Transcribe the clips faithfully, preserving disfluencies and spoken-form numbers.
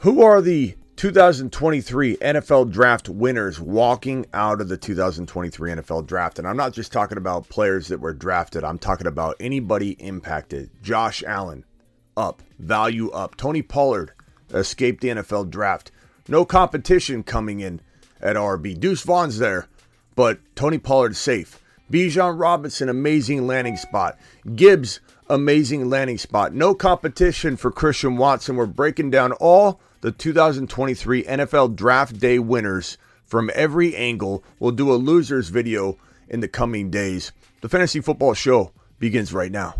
Who are the two thousand twenty-three N F L Draft winners walking out of the two thousand twenty-three N F L Draft? And I'm not just talking about players that were drafted. I'm talking about anybody impacted. Josh Allen, up. Value up. Tony Pollard escaped the N F L Draft. No competition coming in at R B. Deuce Vaughn's there, but Tony Pollard's safe. Bijan Robinson, amazing landing spot. Gibbs, amazing landing spot. No competition for Christian Watson. We're breaking down all the two thousand twenty-three N F L Draft Day winners from every angle. We'll do a losers video in the coming days. The Fantasy Football Show begins right now.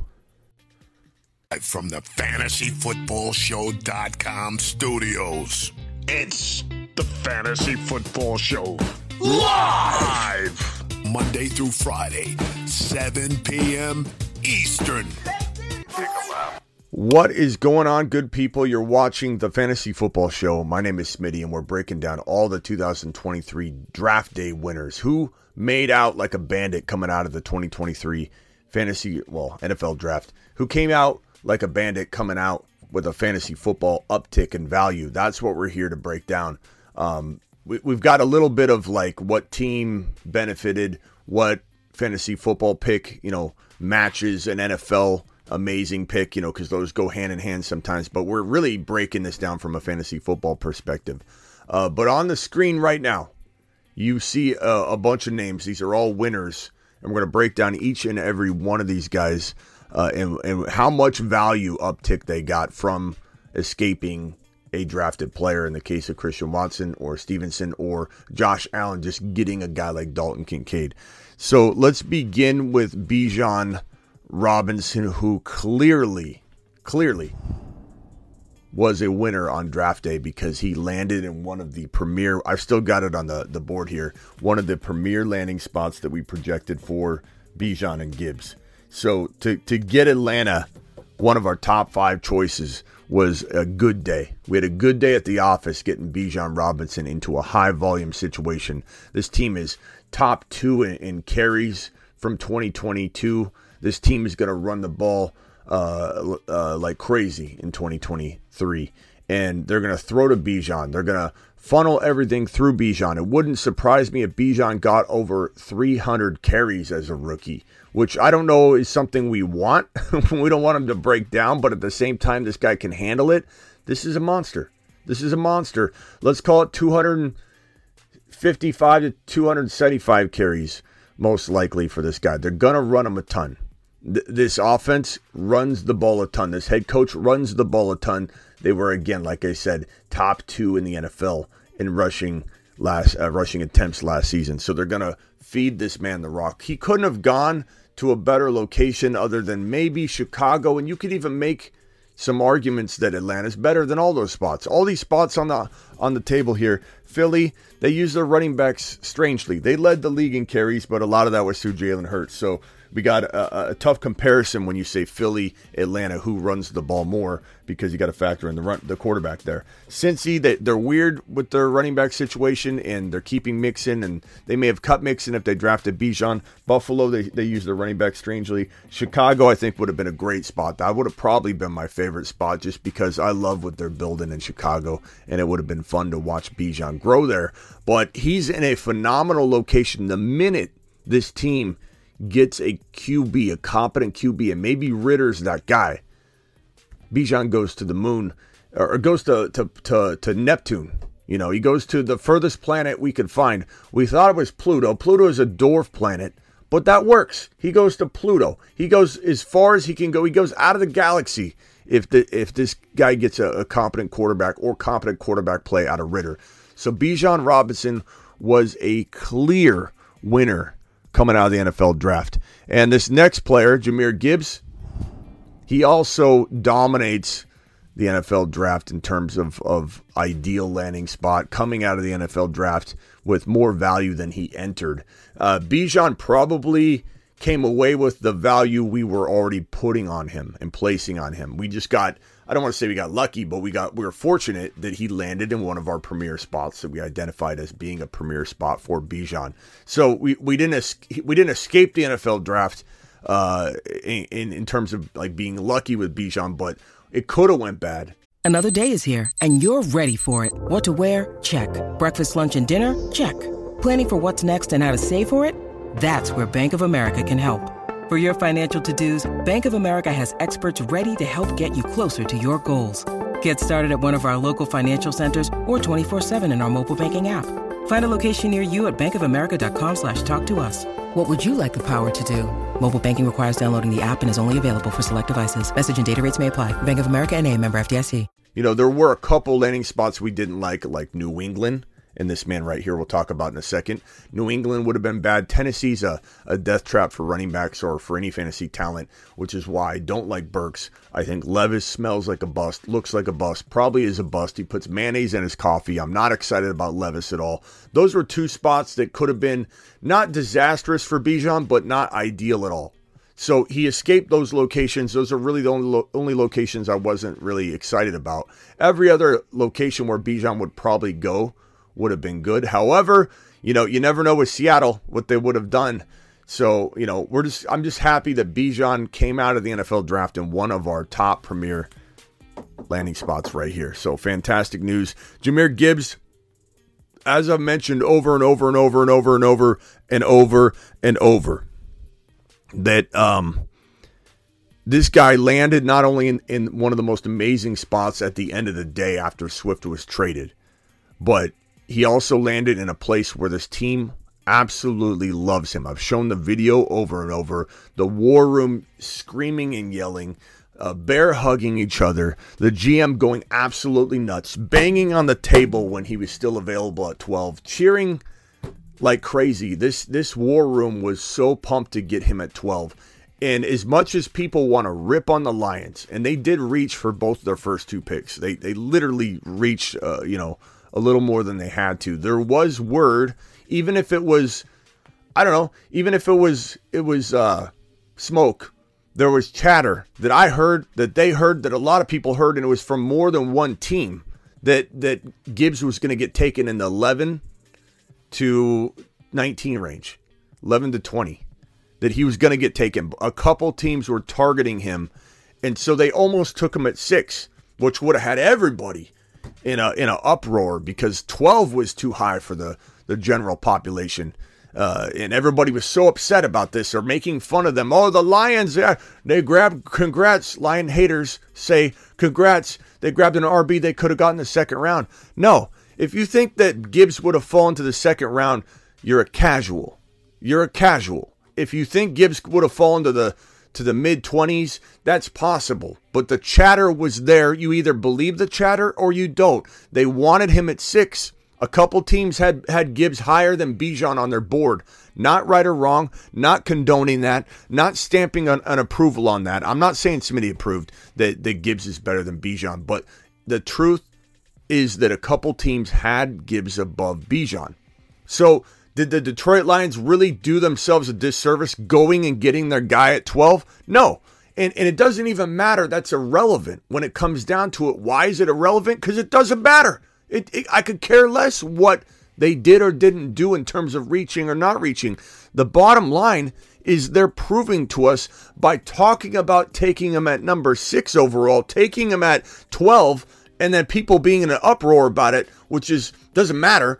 From the fantasy football show dot com studios, it's the Fantasy Football Show live Monday through Friday, seven p.m. Eastern. What is going on, good people? You're watching the Fantasy Football Show. My name is Smitty, and we're breaking down all the two thousand twenty-three Draft Day winners. Who made out like a bandit coming out of the twenty twenty-three Fantasy, well, N F L Draft? Who came out like a bandit coming out with a fantasy football uptick in value? That's what we're here to break down. Um, we, we've got a little bit of like what team benefited, what fantasy football pick, you know, matches an N F L amazing pick, you know, because those go hand in hand sometimes. But we're really breaking this down from a fantasy football perspective. Uh, but on the screen right now, you see a, a bunch of names. These are all winners, and we're going to break down each and every one of these guys uh, and, and how much value uptick they got from escaping a drafted player in the case of Christian Watson or Stevenson or Josh Allen, just getting a guy like Dalton Kincaid. So let's begin with Bijan Robinson, who clearly, clearly was a winner on draft day because he landed in one of the premier, I've still got it on the, the board here, one of the premier landing spots that we projected for Bijan and Gibbs. So to, to get Atlanta, one of our top five choices, was a good day. We had a good day at the office getting Bijan Robinson into a high volume situation. This team is top two in, in carries from twenty twenty-two. This team is going to run the ball uh, uh, like crazy in twenty twenty-three. And they're going to throw to Bijan. They're going to funnel everything through Bijan. It wouldn't surprise me if Bijan got over three hundred carries as a rookie, which I don't know is something we want. We don't want him to break down, but at the same time, this guy can handle it. This is a monster. This is a monster. Let's call it two hundred fifty-five to two hundred seventy-five carries, most likely, for this guy. They're going to run him a ton. Th- this offense runs the ball a ton. This head coach runs the ball a ton. They were, again, like I said, top two in the N F L in rushing last uh, rushing attempts last season. So they're going to feed this man the rock. He couldn't have gone to a better location other than maybe Chicago. And you could even make some arguments that Atlanta's better than all those spots. All these spots on the on the table here. Philly, they use their running backs strangely. They led the league in carries, but a lot of that was through Jalen Hurts. So we got a, a tough comparison when you say Philly, Atlanta, who runs the ball more, because you got to factor in the run, the quarterback there. Cincy, they, they're weird with their running back situation, and they're keeping Mixon, and they may have cut Mixon if they drafted Bijan. Buffalo, they, they use their running back strangely. Chicago, I think, would have been a great spot. That would have probably been my favorite spot just because I love what they're building in Chicago, and it would have been fun to watch Bijan grow there. But he's in a phenomenal location. The minute this team gets a Q B, a competent Q B, and maybe Ritter's that guy, Bijan goes to the moon, or goes to, to to to Neptune. You know, he goes to the furthest planet we could find. We thought it was Pluto. Pluto is a dwarf planet, but that works. He goes to Pluto. He goes as far as he can go. He goes out of the galaxy if the if this guy gets a, a competent quarterback or competent quarterback play out of Ritter. So Bijan Robinson was a clear winner coming out of the N F L draft. And this next player, Jahmyr Gibbs, he also dominates the N F L draft in terms of, of ideal landing spot, coming out of the N F L draft with more value than he entered. Uh, Bijan probably came away with the value we were already putting on him and placing on him. We just got, I don't want to say we got lucky, but we got we were fortunate that he landed in one of our premier spots that we identified as being a premier spot for Bijan. So we we didn't we didn't escape the N F L draft uh, in in terms of like being lucky with Bijan, but it could have went bad. Another day is here and you're ready for it. What to wear? Check. Breakfast, lunch, and dinner? Check. Planning for what's next and how to save for it? That's where Bank of America can help. For your financial to-dos, Bank of America has experts ready to help get you closer to your goals. Get started at one of our local financial centers or twenty-four seven in our mobile banking app. Find a location near you at bankofamerica.com slash talk to us. What would you like the power to do? Mobile banking requires downloading the app and is only available for select devices. Message and data rates may apply. Bank of America N A, member F D I C. You know, there were a couple landing spots we didn't like, like New England. And this man right here we'll talk about in a second. New England would have been bad. Tennessee's a, a death trap for running backs or for any fantasy talent, which is why I don't like Burks. I think Levis smells like a bust, looks like a bust, probably is a bust. He puts mayonnaise in his coffee. I'm not excited about Levis at all. Those were two spots that could have been not disastrous for Bijan, but not ideal at all. So he escaped those locations. Those are really the only, lo- only locations I wasn't really excited about. Every other location where Bijan would probably go would have been good. However, you know, you never know with Seattle what they would have done. So, you know, we're just I'm just happy that Bijan came out of the N F L draft in one of our top premier landing spots right here. So fantastic news. Jahmyr Gibbs, as I've mentioned over and over and over and over and over and over and over, that um this guy landed not only in, in one of the most amazing spots at the end of the day after Swift was traded, but he also landed in a place where this team absolutely loves him. I've shown the video over and over. The war room screaming and yelling, uh, bear hugging each other, the G M going absolutely nuts, banging on the table when he was still available at twelve, cheering like crazy. This, this war room was so pumped to get him at twelve. And as much as people want to rip on the Lions, and they did reach for both their first two picks, they they literally reached, uh, you know, a little more than they had to. There was word, even if it was, I don't know, even if it was, it was uh, smoke, there was chatter that I heard, that they heard, that a lot of people heard, and it was from more than one team, that that Gibbs was going to get taken in the eleven to nineteen range, eleven to twenty, that he was going to get taken. A couple teams were targeting him, and so they almost took him at six, which would have had everybody in a in a uproar, because twelve was too high for the, the general population. Uh, and everybody was so upset about this, or making fun of them. Oh, the Lions, they, they grabbed, congrats, Lion haters say, congrats, they grabbed an R B they could have gotten the second round. No, if you think that Gibbs would have fallen to the second round, you're a casual. You're a casual. If you think Gibbs would have fallen to the to the mid-twenties, that's possible. But the chatter was there. You either believe the chatter or you don't. They wanted him at six. A couple teams had, had Gibbs higher than Bijan on their board. Not right or wrong. Not condoning that. Not stamping an, an approval on that. I'm not saying Smitty approved that, that Gibbs is better than Bijan. But the truth is that a couple teams had Gibbs above Bijan. So did the Detroit Lions really do themselves a disservice going and getting their guy at twelve? No. And and it doesn't even matter. That's irrelevant when it comes down to it. Why is it irrelevant? Because it doesn't matter. It, it I could care less what they did or didn't do in terms of reaching or not reaching. The bottom line is they're proving to us by talking about taking him at number six overall, taking him at twelve, and then people being in an uproar about it, which is doesn't matter.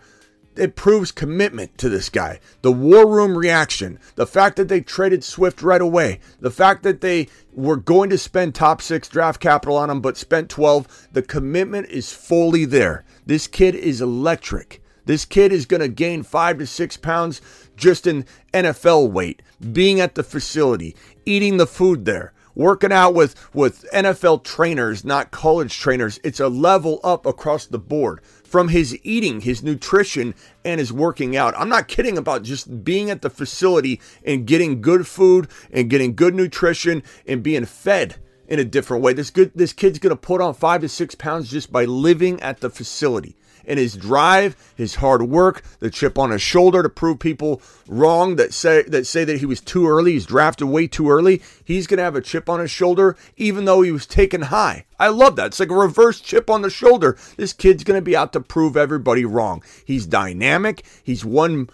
It proves commitment to this guy. The war room reaction, the fact that they traded Swift right away, the fact that they were going to spend top six draft capital on him but spent twelve, the commitment is fully there. This kid is electric. This kid is going to gain five to six pounds just in N F L weight, being at the facility, eating the food there, working out with, with N F L trainers, not college trainers. It's a level up across the board from his eating, his nutrition, and his working out. I'm not kidding about just being at the facility and getting good food and getting good nutrition and being fed in a different way. This good, this kid's going to put on five to six pounds just by living at the facility. And his drive, his hard work, the chip on his shoulder to prove people wrong that say that say that he was too early, he's drafted way too early, he's going to have a chip on his shoulder even though he was taken high. I love that. It's like a reverse chip on the shoulder. This kid's going to be out to prove everybody wrong. He's dynamic. He's one,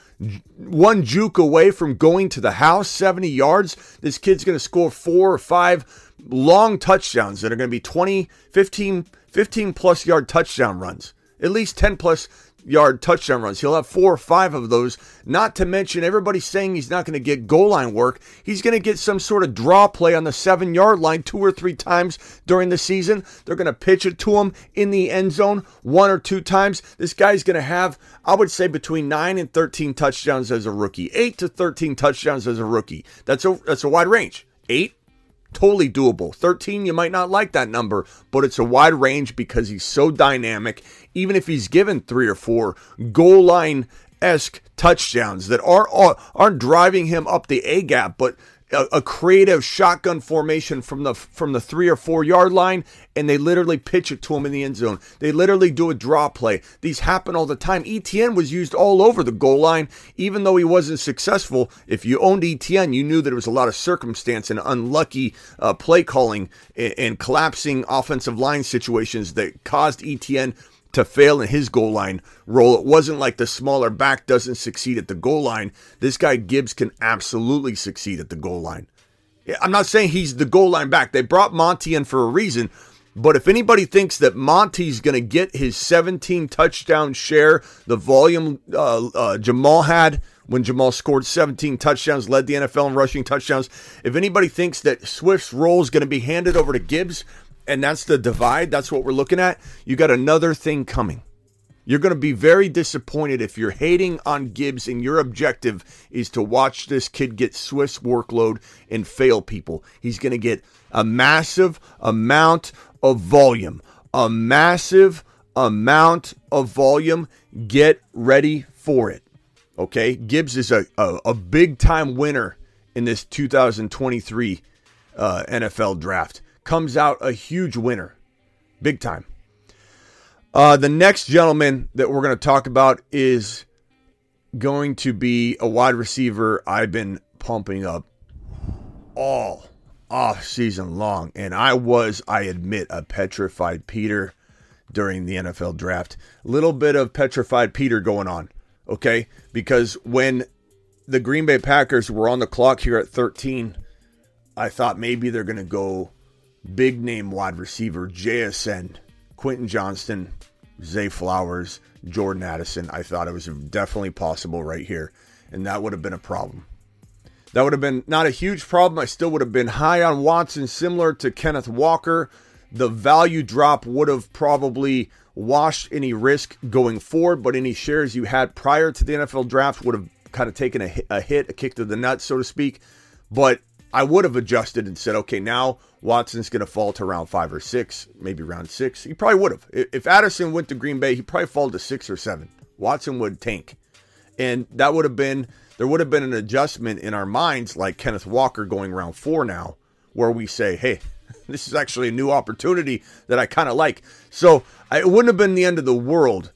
one juke away from going to the house, seventy yards. This kid's going to score four or five long touchdowns that are going to be twenty, fifteen, fifteen plus yard touchdown runs. At least ten plus yard touchdown runs. He'll have four or five of those. Not to mention, everybody's saying he's not going to get goal line work. He's going to get some sort of draw play on the seven yard line two or three times during the season. They're going to pitch it to him in the end zone one or two times. This guy's going to have, I would say, between nine and thirteen touchdowns as a rookie. eight to thirteen touchdowns as a rookie. That's a, that's a wide range. eight? Totally doable. thirteen, you might not like that number, but it's a wide range because he's so dynamic. Even if he's given three or four goal line-esque touchdowns that are, are, aren't driving him up the A-gap, but a, a creative shotgun formation from the from the three or four yard line, and they literally pitch it to him in the end zone. They literally do a draw play. These happen all the time. Etienne was used all over the goal line, even though he wasn't successful. If you owned Etienne, you knew that it was a lot of circumstance and unlucky uh, play calling and, and collapsing offensive line situations that caused Etienne to fail in his goal line role. It wasn't like the smaller back doesn't succeed at the goal line. This guy Gibbs can absolutely succeed at the goal line. I'm not saying he's the goal line back. They brought Monty in for a reason, but if anybody thinks that Monty's going to get his seventeen touchdown share, the volume uh, uh, Jamal had when Jamal scored seventeen touchdowns, led the N F L in rushing touchdowns, if anybody thinks that Swift's role is going to be handed over to Gibbs, and that's the divide, that's what we're looking at, you got another thing coming. You're going to be very disappointed if you're hating on Gibbs and your objective is to watch this kid get Swift's workload and fail people. He's going to get a massive amount of volume. A massive amount of volume. Get ready for it. Okay? Gibbs is a, a, a big-time winner in this two thousand twenty-three uh, N F L draft. Comes out a huge winner. Big time. Uh, the next gentleman that we're going to talk about is going to be a wide receiver I've been pumping up all off season long. And I was, I admit, a petrified Peter during the N F L draft. A little bit of petrified Peter going on. Okay? Because when the Green Bay Packers were on the clock here at thirteen, I thought maybe they're going to go big name wide receiver, J S N, Quentin Johnston, Zay Flowers, Jordan Addison. I thought it was definitely possible right here. And that would have been a problem. That would have been not a huge problem. I still would have been high on Watson, similar to Kenneth Walker. The value drop would have probably washed any risk going forward, but any shares you had prior to the N F L draft would have kind of taken a hit, a, hit, a kick to the nuts, so to speak. But I would have adjusted and said, okay, now Watson's going to fall to round five or six, maybe round six. He probably would have. If Addison went to Green Bay, he'd probably fall to six or seven. Watson would tank. And that would have been, there would have been an adjustment in our minds, like Kenneth Walker going round four now, where we say, hey, this is actually a new opportunity that I kind of like. So it wouldn't have been the end of the world,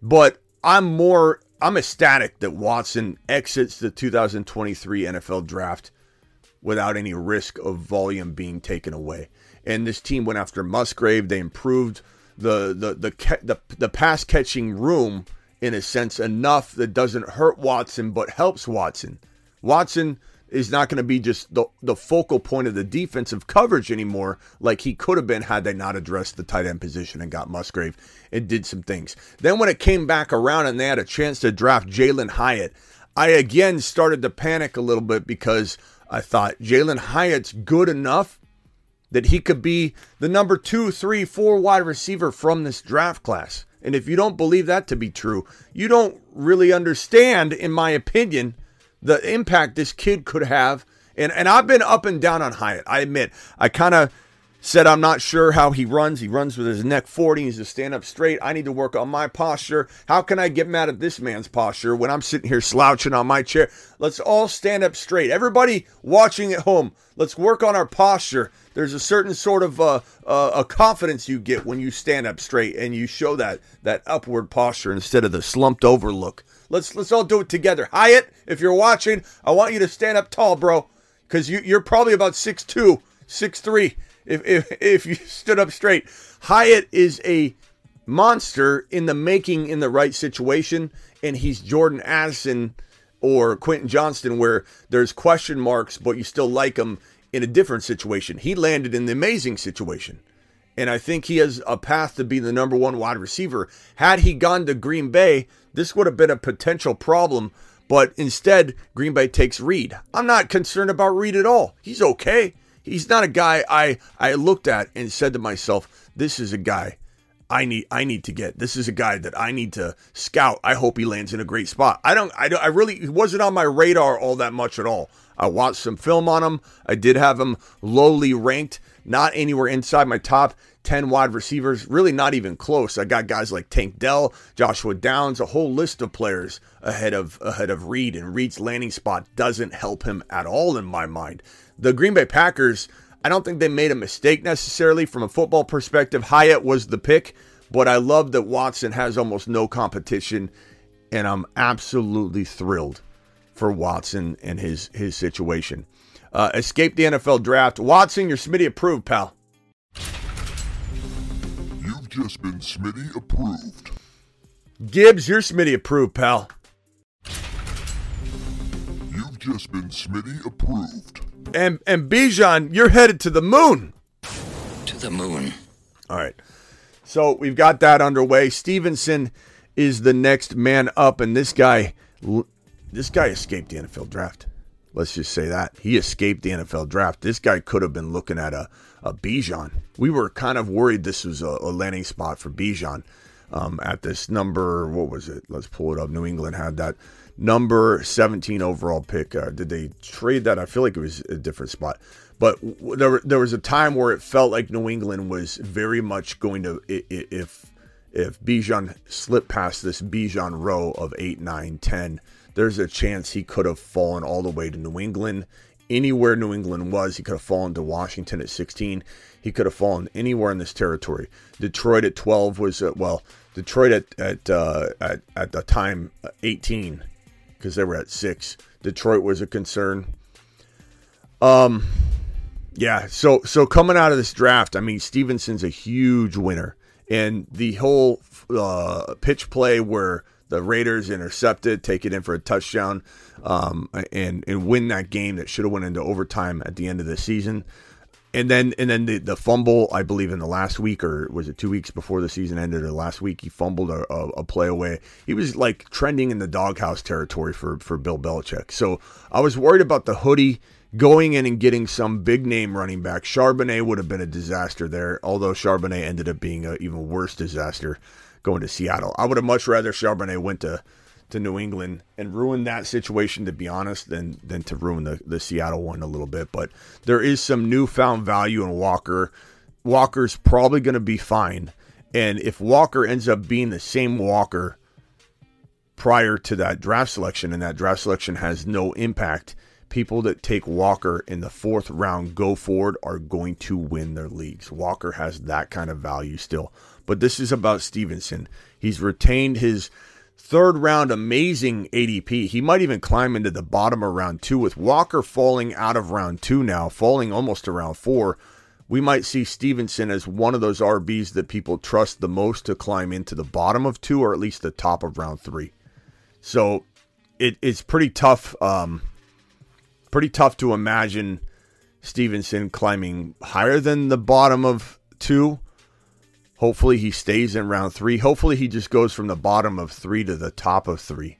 but I'm more, I'm ecstatic that Watson exits the two thousand twenty-three N F L draft without any risk of volume being taken away. And this team went after Musgrave. They improved the the the the, the pass catching room in a sense enough that doesn't hurt Watson but helps Watson. Watson is not going to be just the, the focal point of the defensive coverage anymore like he could have been had they not addressed the tight end position and got Musgrave and did some things. Then when it came back around and they had a chance to draft Jalen Hyatt, I again started to panic a little bit because I thought Jalen Hyatt's good enough that he could be the number two, three, four wide receiver from this draft class. And if you don't believe that to be true, you don't really understand, in my opinion, the impact this kid could have. And and I've been up and down on Hyatt. I admit, I kind of Said, I'm not sure how he runs. He runs with his neck forward. He needs to stand up straight. I need to work on my posture. How can I get mad at this man's posture when I'm sitting here slouching on my chair? Let's all stand up straight. Everybody watching at home, let's work on our posture. There's a certain sort of uh, uh, a confidence you get when you stand up straight and you show that that upward posture instead of the slumped over look. Let's, let's all do it together. Hyatt, if you're watching, I want you to stand up tall, bro, because you, you're probably about six two, six three. If, if if you stood up straight. Hyatt is a monster in the making in the right situation, and he's Jordan Addison or Quentin Johnston where there's question marks, but you still like him in a different situation. He landed in the amazing situation, and I think he has a path to be the number one wide receiver. Had he gone to Green Bay, this would have been a potential problem, but instead, Green Bay takes Reed. I'm not concerned about Reed at all. He's okay. He's not a guy I, I looked at and said to myself, this is a guy I need I need to get. This is a guy that I need to scout. I hope he lands in a great spot. I don't I don't I really he wasn't on my radar all that much at all. I watched some film on him. I did have him lowly ranked, not anywhere inside my top ten wide receivers, really not even close. I got guys like Tank Dell, Joshua Downs, a whole list of players ahead of ahead of Reed, and Reed's landing spot doesn't help him at all in my mind. The Green Bay Packers, I don't think they made a mistake necessarily from a football perspective. Hyatt was the pick, but I love that Watson has almost no competition, and I'm absolutely thrilled for Watson and his, his situation. Uh, escape the N F L draft. Watson, you're Smitty approved, pal. You've just been Smitty approved. Gibbs, you're Smitty approved, pal. You've just been Smitty approved. And and Bijan, you're headed to the moon. To the moon. All right. So we've got that underway. Stevenson is the next man up, and this guy, this guy escaped the N F L draft. Let's just say that. He escaped the N F L draft. This guy could have been looking at a, a Bijan. We were kind of worried this was a, a landing spot for Bijan um, at this number. What was it? Let's pull it up. New England had that. Number seventeen overall pick. Uh, did they trade that? I feel like it was a different spot. But w- there, there was a time where it felt like New England was very much going to, if if Bijan slipped past this Bijan row of eight, nine, ten, there's a chance he could have fallen all the way to New England. Anywhere New England was, he could have fallen to Washington at sixteen. He could have fallen anywhere in this territory. Detroit at twelve was, uh, well, Detroit at at, uh, at at the time, eighteen. Because they were at six. Detroit was a concern. Um, yeah, so so coming out of this draft, I mean, Stevenson's a huge winner. And the whole uh, pitch play where the Raiders intercepted, take it in for a touchdown, um, and and win that game that should have went into overtime at the end of the season. And then and then the, the fumble, I believe in the last week, or was it two weeks before the season ended, or last week, he fumbled a, a, a play away. He was like trending in the doghouse territory for, for Bill Belichick. So I was worried about the hoodie going in and getting some big name running back. Charbonnet would have been a disaster there, although Charbonnet ended up being an even worse disaster going to Seattle. I would have much rather Charbonnet went to, to New England and ruin that situation, to be honest, than than to ruin the, the Seattle one a little bit. But there is some newfound value in Walker. Walker's probably going to be fine. And if Walker ends up being the same Walker prior to that draft selection, and that draft selection has no impact, people that take Walker in the fourth round go forward are going to win their leagues. Walker has that kind of value still. But this is about Stevenson. He's retained his third round amazing A D P. He might even climb into the bottom of round two. With Walker falling out of round two now, falling almost to round four, we might see Stevenson as one of those R Bs that people trust the most to climb into the bottom of two, or at least the top of round three. So it, it's pretty tough, um, pretty tough to imagine Stevenson climbing higher than the bottom of two. Hopefully he stays in round three. Hopefully he just goes from the bottom of three to the top of three.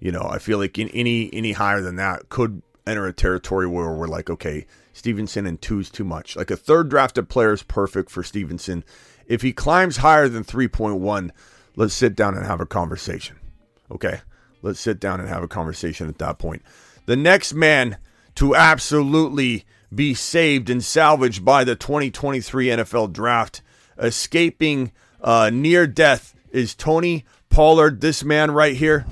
You know, I feel like in any any higher than that could enter a territory where we're like, okay, Stevenson in two is too much. Like a third drafted player is perfect for Stevenson. If he climbs higher than three point one, let's sit down and have a conversation. Okay, let's sit down and have a conversation at that point. The next man to absolutely be saved and salvaged by the twenty twenty-three N F L Draft. Escaping uh, near death is Tony Pollard, this man right here.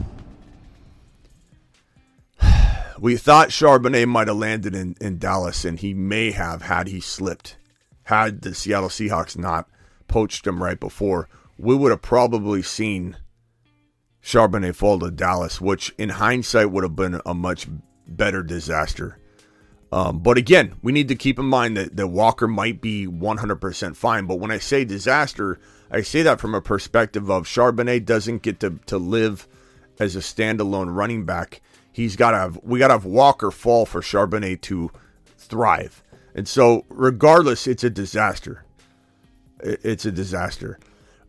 We thought Charbonnet might have landed in, in Dallas, and he may have had he slipped. Had the Seattle Seahawks not poached him right before, we would have probably seen Charbonnet fall to Dallas, which in hindsight would have been a much better disaster. Um, but again, we need to keep in mind that, that Walker might be one hundred percent fine. But when I say disaster, I say that from a perspective of Charbonnet doesn't get to, to live as a standalone running back. He's got to have, we got to have Walker fall for Charbonnet to thrive. And so regardless, it's a disaster. It's a disaster.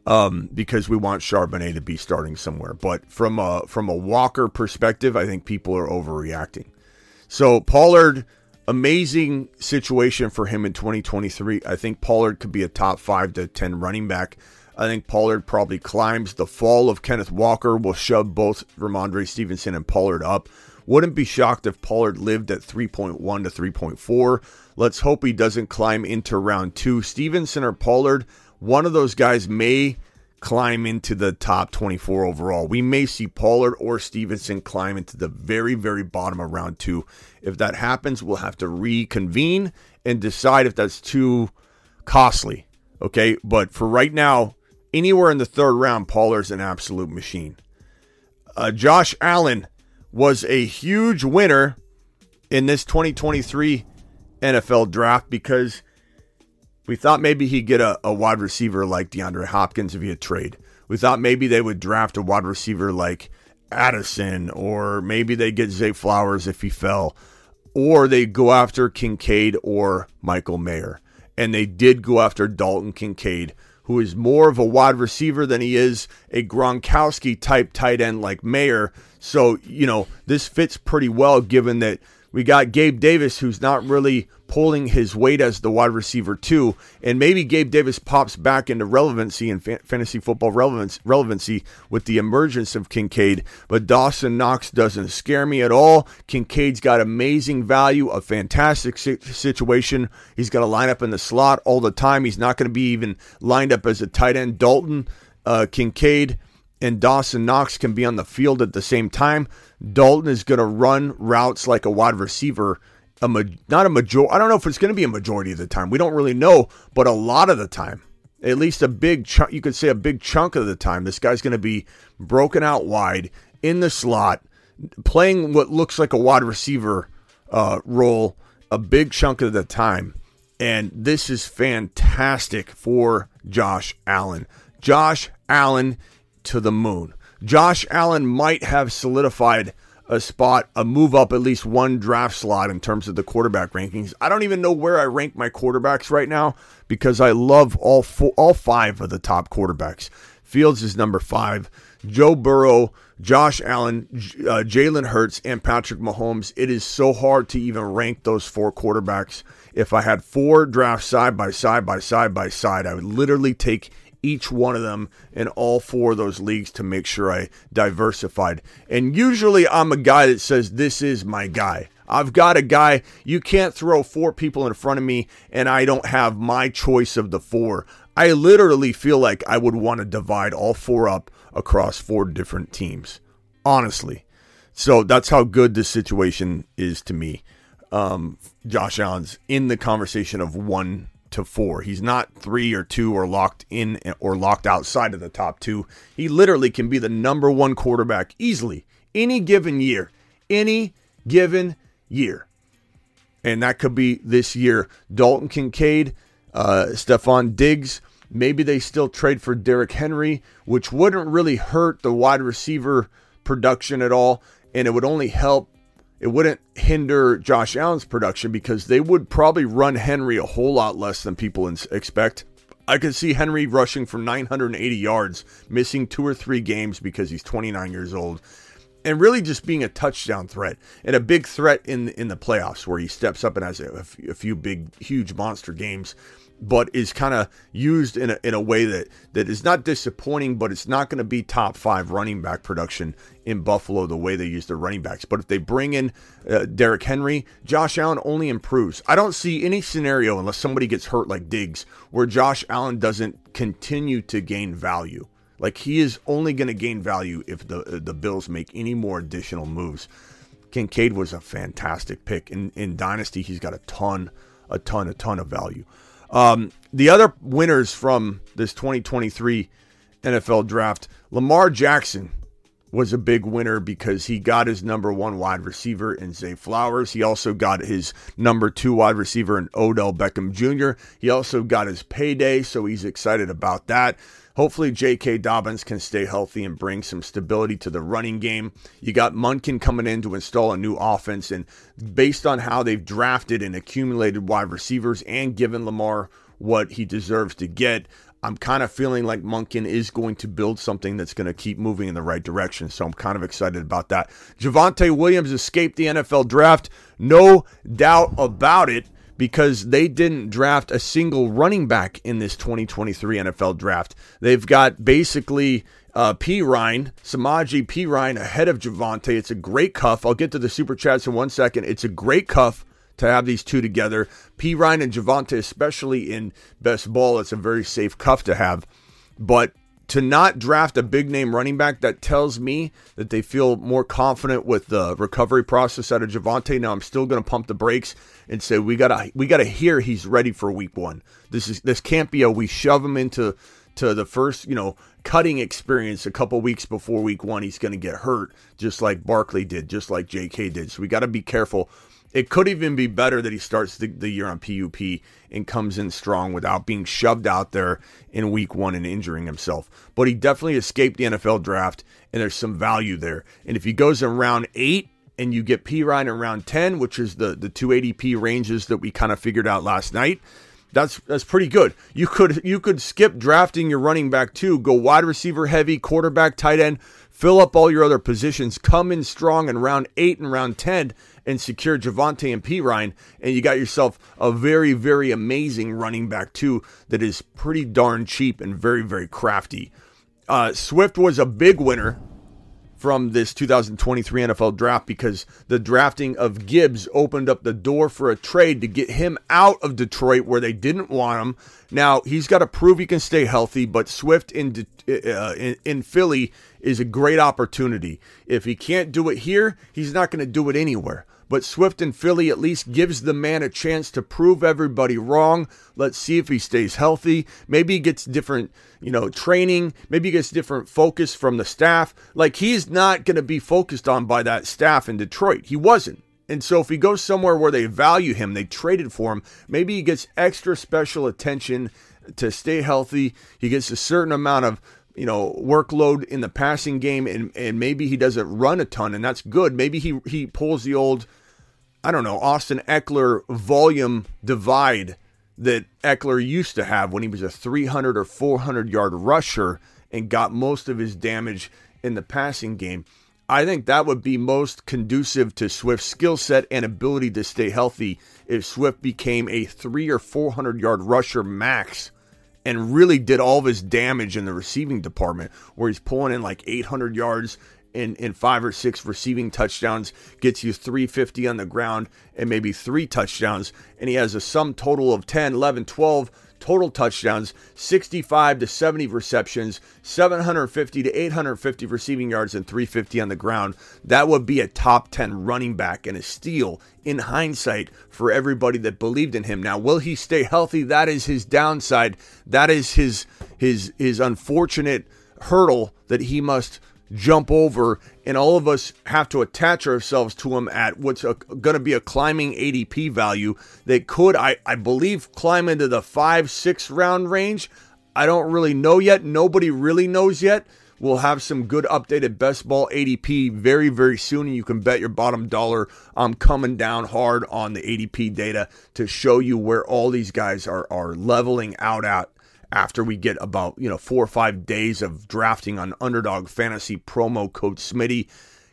Um, because we want Charbonnet to be starting somewhere. But from a, from a Walker perspective, I think people are overreacting. So Pollard, amazing situation for him in twenty twenty-three. I think Pollard could be a top five to ten running back. I think Pollard probably climbs. The fall of Kenneth Walker will shove both Ramondre Stevenson and Pollard up. Wouldn't be shocked if Pollard lived at three point one to three point four. Let's hope he doesn't climb into round two. Stevenson or Pollard, one of those guys may climb into the top twenty-four overall. We may see Pollard or Stevenson climb into the very, very bottom of round two. If that happens, we'll have to reconvene and decide if that's too costly. Okay, but for right now, anywhere in the third round, Pollard's an absolute machine. Uh, Josh Allen was a huge winner in this twenty twenty-three N F L Draft because we thought maybe he'd get a, a wide receiver like DeAndre Hopkins via trade. We thought maybe they would draft a wide receiver like Addison, or maybe they get Zay Flowers if he fell, or they go after Kincaid or Michael Mayer. And they did go after Dalton Kincaid, who is more of a wide receiver than he is a Gronkowski-type tight end like Mayer. So, you know, this fits pretty well given that we got Gabe Davis, who's not really pulling his weight as the wide receiver too, and maybe Gabe Davis pops back into relevancy and fa- fantasy football relevance, relevancy with the emergence of Kincaid, but Dawson Knox doesn't scare me at all. Kincaid's got amazing value, a fantastic si- situation. He's got to line up in the slot all the time. He's not going to be even lined up as a tight end. Dalton, uh, Kincaid, and Dawson Knox can be on the field at the same time. Dalton is going to run routes like a wide receiver. A ma- not a major. I don't know if it's going to be a majority of the time. We don't really know, but a lot of the time, at least a big chunk, you could say a big chunk of the time, this guy's going to be broken out wide in the slot, playing what looks like a wide receiver uh, role a big chunk of the time. And this is fantastic for Josh Allen. Josh Allen to the moon. Josh Allen might have solidified a spot, a move up at least one draft slot in terms of the quarterback rankings. I don't even know where I rank my quarterbacks right now because I love all four, all five of the top quarterbacks. Fields is number five. Joe Burrow, Josh Allen, uh, Jalen Hurts, and Patrick Mahomes. It is so hard to even rank those four quarterbacks. If I had four drafts side by side by side by side, I would literally take each one of them in all four of those leagues to make sure I diversified. And usually I'm a guy that says, this is my guy. I've got a guy. You can't throw four people in front of me and I don't have my choice of the four. I literally feel like I would want to divide all four up across four different teams, honestly. So that's how good this situation is to me. Um, Josh Allen's in the conversation of one to four. He's not three or two or locked in or locked outside of the top two. He literally can be the number one quarterback easily any given year, any given year. And that could be this year. Dalton Kincaid, uh, Stephon Diggs, maybe they still trade for Derrick Henry, which wouldn't really hurt the wide receiver production at all. And it would only help. It wouldn't hinder Josh Allen's production because they would probably run Henry a whole lot less than people expect. I could see Henry rushing for nine hundred eighty yards, missing two or three games because he's twenty-nine years old, and really just being a touchdown threat and a big threat in, in the playoffs where he steps up and has a, a few big, huge monster games. but is kind of used in a, in a way that, that is not disappointing, but it's not going to be top five running back production in Buffalo the way they use their running backs. But if they bring in uh, Derrick Henry, Josh Allen only improves. I don't see any scenario, unless somebody gets hurt like Diggs, where Josh Allen doesn't continue to gain value. Like, he is only going to gain value if the the Bills make any more additional moves. Kincaid was a fantastic pick. In, in Dynasty, he's got a ton, a ton, a ton of value. Um, the other winners from this twenty twenty-three N F L draft, Lamar Jackson was a big winner because he got his number one wide receiver in Zay Flowers. He also got his number two wide receiver in Odell Beckham Junior He also got his payday, so he's excited about that. Hopefully J K. Dobbins can stay healthy and bring some stability to the running game. You got Munkin coming in to install a new offense, and based on how they've drafted and accumulated wide receivers and given Lamar what he deserves to get, I'm kind of feeling like Munkin is going to build something that's going to keep moving in the right direction. So I'm kind of excited about that. Javonte Williams escaped the N F L draft. No doubt about it, because they didn't draft a single running back in this twenty twenty-three N F L draft. They've got basically uh, Perine, Samaje Perine ahead of Javonte. It's a great cuff. I'll get to the Super Chats in one second. It's a great cuff to have these two together. Perine and Javonte, especially in best ball, it's a very safe cuff to have. But to not draft a big-name running back, that tells me that they feel more confident with the recovery process out of Javonte. Now, I'm still going to pump the brakes and say we gotta we gotta hear he's ready for Week One. This is this can't be a we shove him into to the first, you know, cutting experience a couple weeks before Week One. He's going to get hurt, just like Barkley did, just like J K did. So we got to be careful. It could even be better that he starts the, the year on P U P and comes in strong without being shoved out there in Week One and injuring himself. But he definitely escaped the N F L draft, and there's some value there. And if he goes in round eight and you get Perine in round ten, which is the, the two A D P ranges that we kind of figured out last night, that's that's pretty good. You could you could skip drafting your running back too, go wide receiver heavy, quarterback, tight end, fill up all your other positions, come in strong in round eight and round ten, and secure Javonte and Perine, and you got yourself a very, very amazing running back too that is pretty darn cheap and very, very crafty. Uh, Swift was a big winner from this two thousand twenty-three N F L draft because the drafting of Gibbs opened up the door for a trade to get him out of Detroit where they didn't want him. Now, he's got to prove he can stay healthy, but Swift in, uh, in, in Philly is a great opportunity. If he can't do it here, he's not going to do it anywhere. But Swift in Philly at least gives the man a chance to prove everybody wrong. Let's see if he stays healthy. Maybe he gets different, you know, training. Maybe he gets different focus from the staff. Like, he's not going to be focused on by that staff in Detroit. He wasn't. And so if he goes somewhere where they value him, they traded for him, maybe he gets extra special attention to stay healthy. He gets a certain amount of, you know, workload in the passing game, and, and maybe he doesn't run a ton, and that's good. Maybe he, he pulls the old, I don't know, Austin Eckler volume divide that Eckler used to have when he was a three hundred or four hundred yard rusher and got most of his damage in the passing game. I think that would be most conducive to Swift's skill set and ability to stay healthy if Swift became a three hundred or four hundred yard rusher max and really did all of his damage in the receiving department, where he's pulling in like eight hundred yards and, and five or six receiving touchdowns, gets you three fifty on the ground and maybe three touchdowns. And he has a sum total of ten, eleven, twelve total touchdowns, sixty-five to seventy receptions, seven fifty to eight fifty receiving yards, and three fifty on the ground. That would be a top ten running back and a steal in hindsight for everybody that believed in him. Now, will he stay healthy? That is his downside. That is his his his unfortunate hurdle that he must jump over, and all of us have to attach ourselves to him at what's going to be a climbing A D P value that could, I, I believe, climb into the five, six round range. I don't really know yet. Nobody really knows yet. We'll have some good updated best ball A D P very, very soon, and you can bet your bottom dollar I'm coming down hard on the A D P data to show you where all these guys are are leveling out at after we get about, you know, four or five days of drafting on Underdog Fantasy promo code Smitty.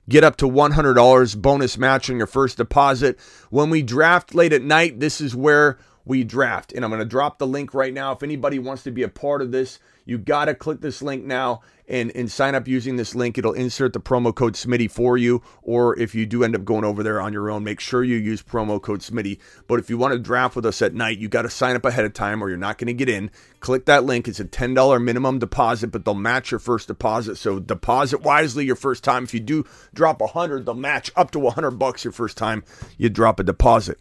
Get up to one hundred dollars bonus match on your first deposit. When we draft late at night, this is where we draft. And I'm going to drop the link right now. If anybody wants to be a part of this, you got to click this link now and, and sign up using this link. It'll insert the promo code Smitty for you. Or if you do end up going over there on your own, make sure you use promo code Smitty. But if you want to draft with us at night, you got to sign up ahead of time or you're not going to get in. Click that link. It's a ten dollars minimum deposit, but they'll match your first deposit. So deposit wisely your first time. If you do drop one hundred, they'll match up to one hundred bucks your first time you drop a deposit.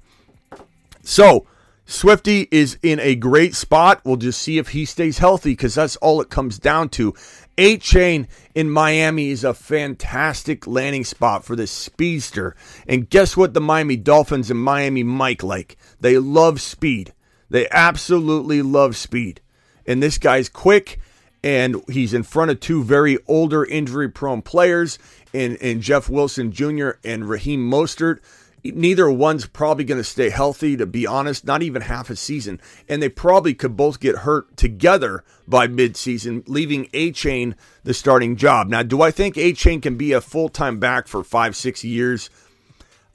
So Swifty is in a great spot. We'll just see if he stays healthy because that's all it comes down to. A-Chain in Miami is a fantastic landing spot for this speedster. And guess what the Miami Dolphins and Miami Mike like? They love speed. They absolutely love speed. And this guy's quick, and he's in front of two very older injury-prone players in, in Jeff Wilson Junior and Raheem Mostert. Neither one's probably going to stay healthy, to be honest, not even half a season. And they probably could both get hurt together by midseason, leaving A-Chain the starting job. Now, do I think A-Chain can be a full-time back for five, six years?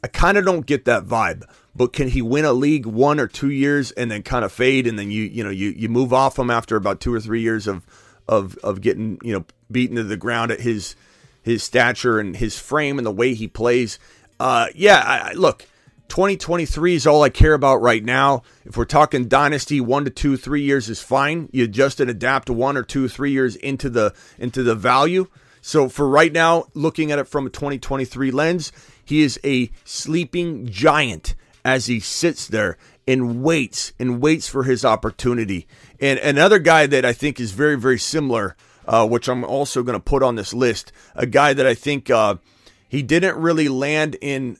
I kind of don't get that vibe. But can he win a league one or two years and then kind of fade? And then you you know, you you move off him after about two or three years of of of getting, you know, beaten to the ground at his his stature and his frame and the way he plays. Uh, yeah, I, I, look, twenty twenty-three is all I care about right now. If we're talking dynasty, one to two, three years is fine. You adjust and adapt to one or two, three years into the into the value. So for right now, looking at it from a twenty twenty-three lens, he is a sleeping giant as he sits there and waits and waits for his opportunity. And another guy that I think is very, very similar, uh, which I'm also going to put on this list, a guy that I think... Uh, He didn't really land in,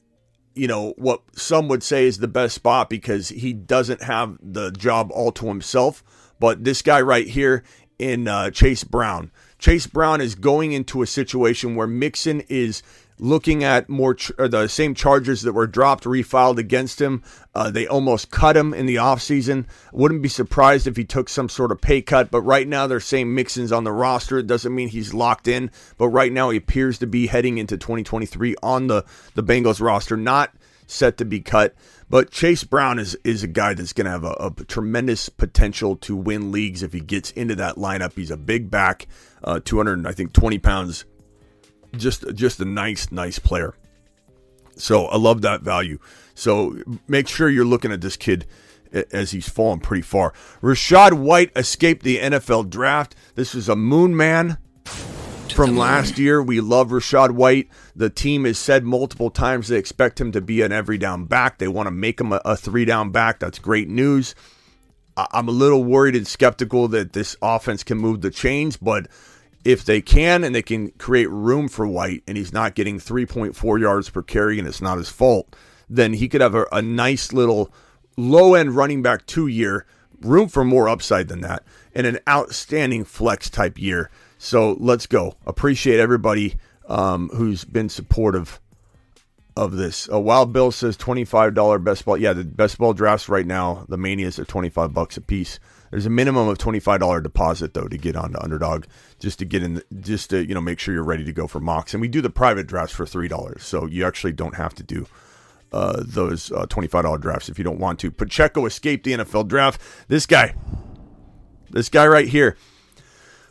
you know, what some would say is the best spot because he doesn't have the job all to himself. But this guy right here in uh, Chase Brown. Chase Brown is going into a situation where Mixon is looking at more ch- or the same charges that were dropped, refiled against him. Uh, they almost cut him in the offseason. Wouldn't be surprised if he took some sort of pay cut, but right now they're saying Mixon's on the roster. It doesn't mean he's locked in, but right now he appears to be heading into twenty twenty-three on the, the Bengals roster, not set to be cut. But Chase Brown is, is a guy that's going to have a, a tremendous potential to win leagues if he gets into that lineup. He's a big back, uh, two hundred, I think, twenty pounds. Just, just a nice, nice player. So I love that value. So make sure you're looking at this kid as he's fallen pretty far. Rashaad White escaped the N F L draft. This is a moon man from last year. We love Rashaad White. The team has said multiple times they expect him to be an every down back. They want to make him a, a three down back. That's great news. I, I'm a little worried and skeptical that this offense can move the chains, but if they can and they can create room for White and he's not getting three point four yards per carry and it's not his fault, then he could have a, a nice little low-end running back two-year, room for more upside than that, and an outstanding flex type year. So let's go. Appreciate everybody um, who's been supportive of this. Uh, Wild Bill says twenty-five dollars best ball. Yeah, the best ball drafts right now, the manias are twenty-five bucks a piece. There's a minimum of twenty-five dollars deposit though to get on to Underdog, just to get in, the, just to you know make sure you're ready to go for mocks. And we do the private drafts for three dollars, so you actually don't have to do uh, those uh, twenty-five dollars drafts if you don't want to. Pacheco escaped the N F L draft. This guy, this guy right here.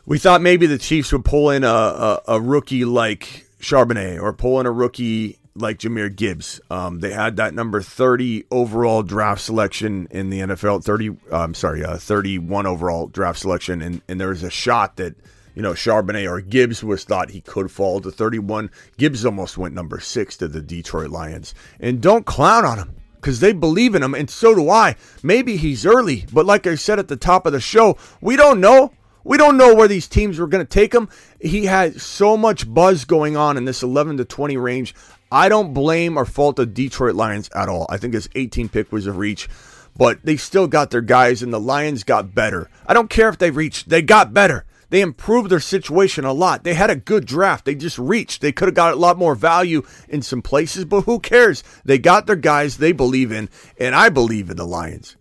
We thought maybe the Chiefs would pull in a a, a rookie like Charbonnet or pull in a rookie like Jahmyr Gibbs. Um, they had that number thirty overall draft selection in the N F L, thirty, I'm sorry, uh, thirty-one overall draft selection. And, and there was a shot that, you know, Charbonnet or Gibbs was thought he could fall to thirty-one. Gibbs almost went number six to the Detroit Lions. And don't clown on him because they believe in him. And so do I. Maybe he's early, but like I said at the top of the show, we don't know. We don't know where these teams were going to take him. He had so much buzz going on in this eleven to twenty range. I don't blame or fault the Detroit Lions at all. I think his eighteen pick was a reach, but they still got their guys, and the Lions got better. I don't care if they reached. They got better. They improved their situation a lot. They had a good draft. They just reached. They could have got a lot more value in some places, but who cares? They got their guys they believe in, and I believe in the Lions.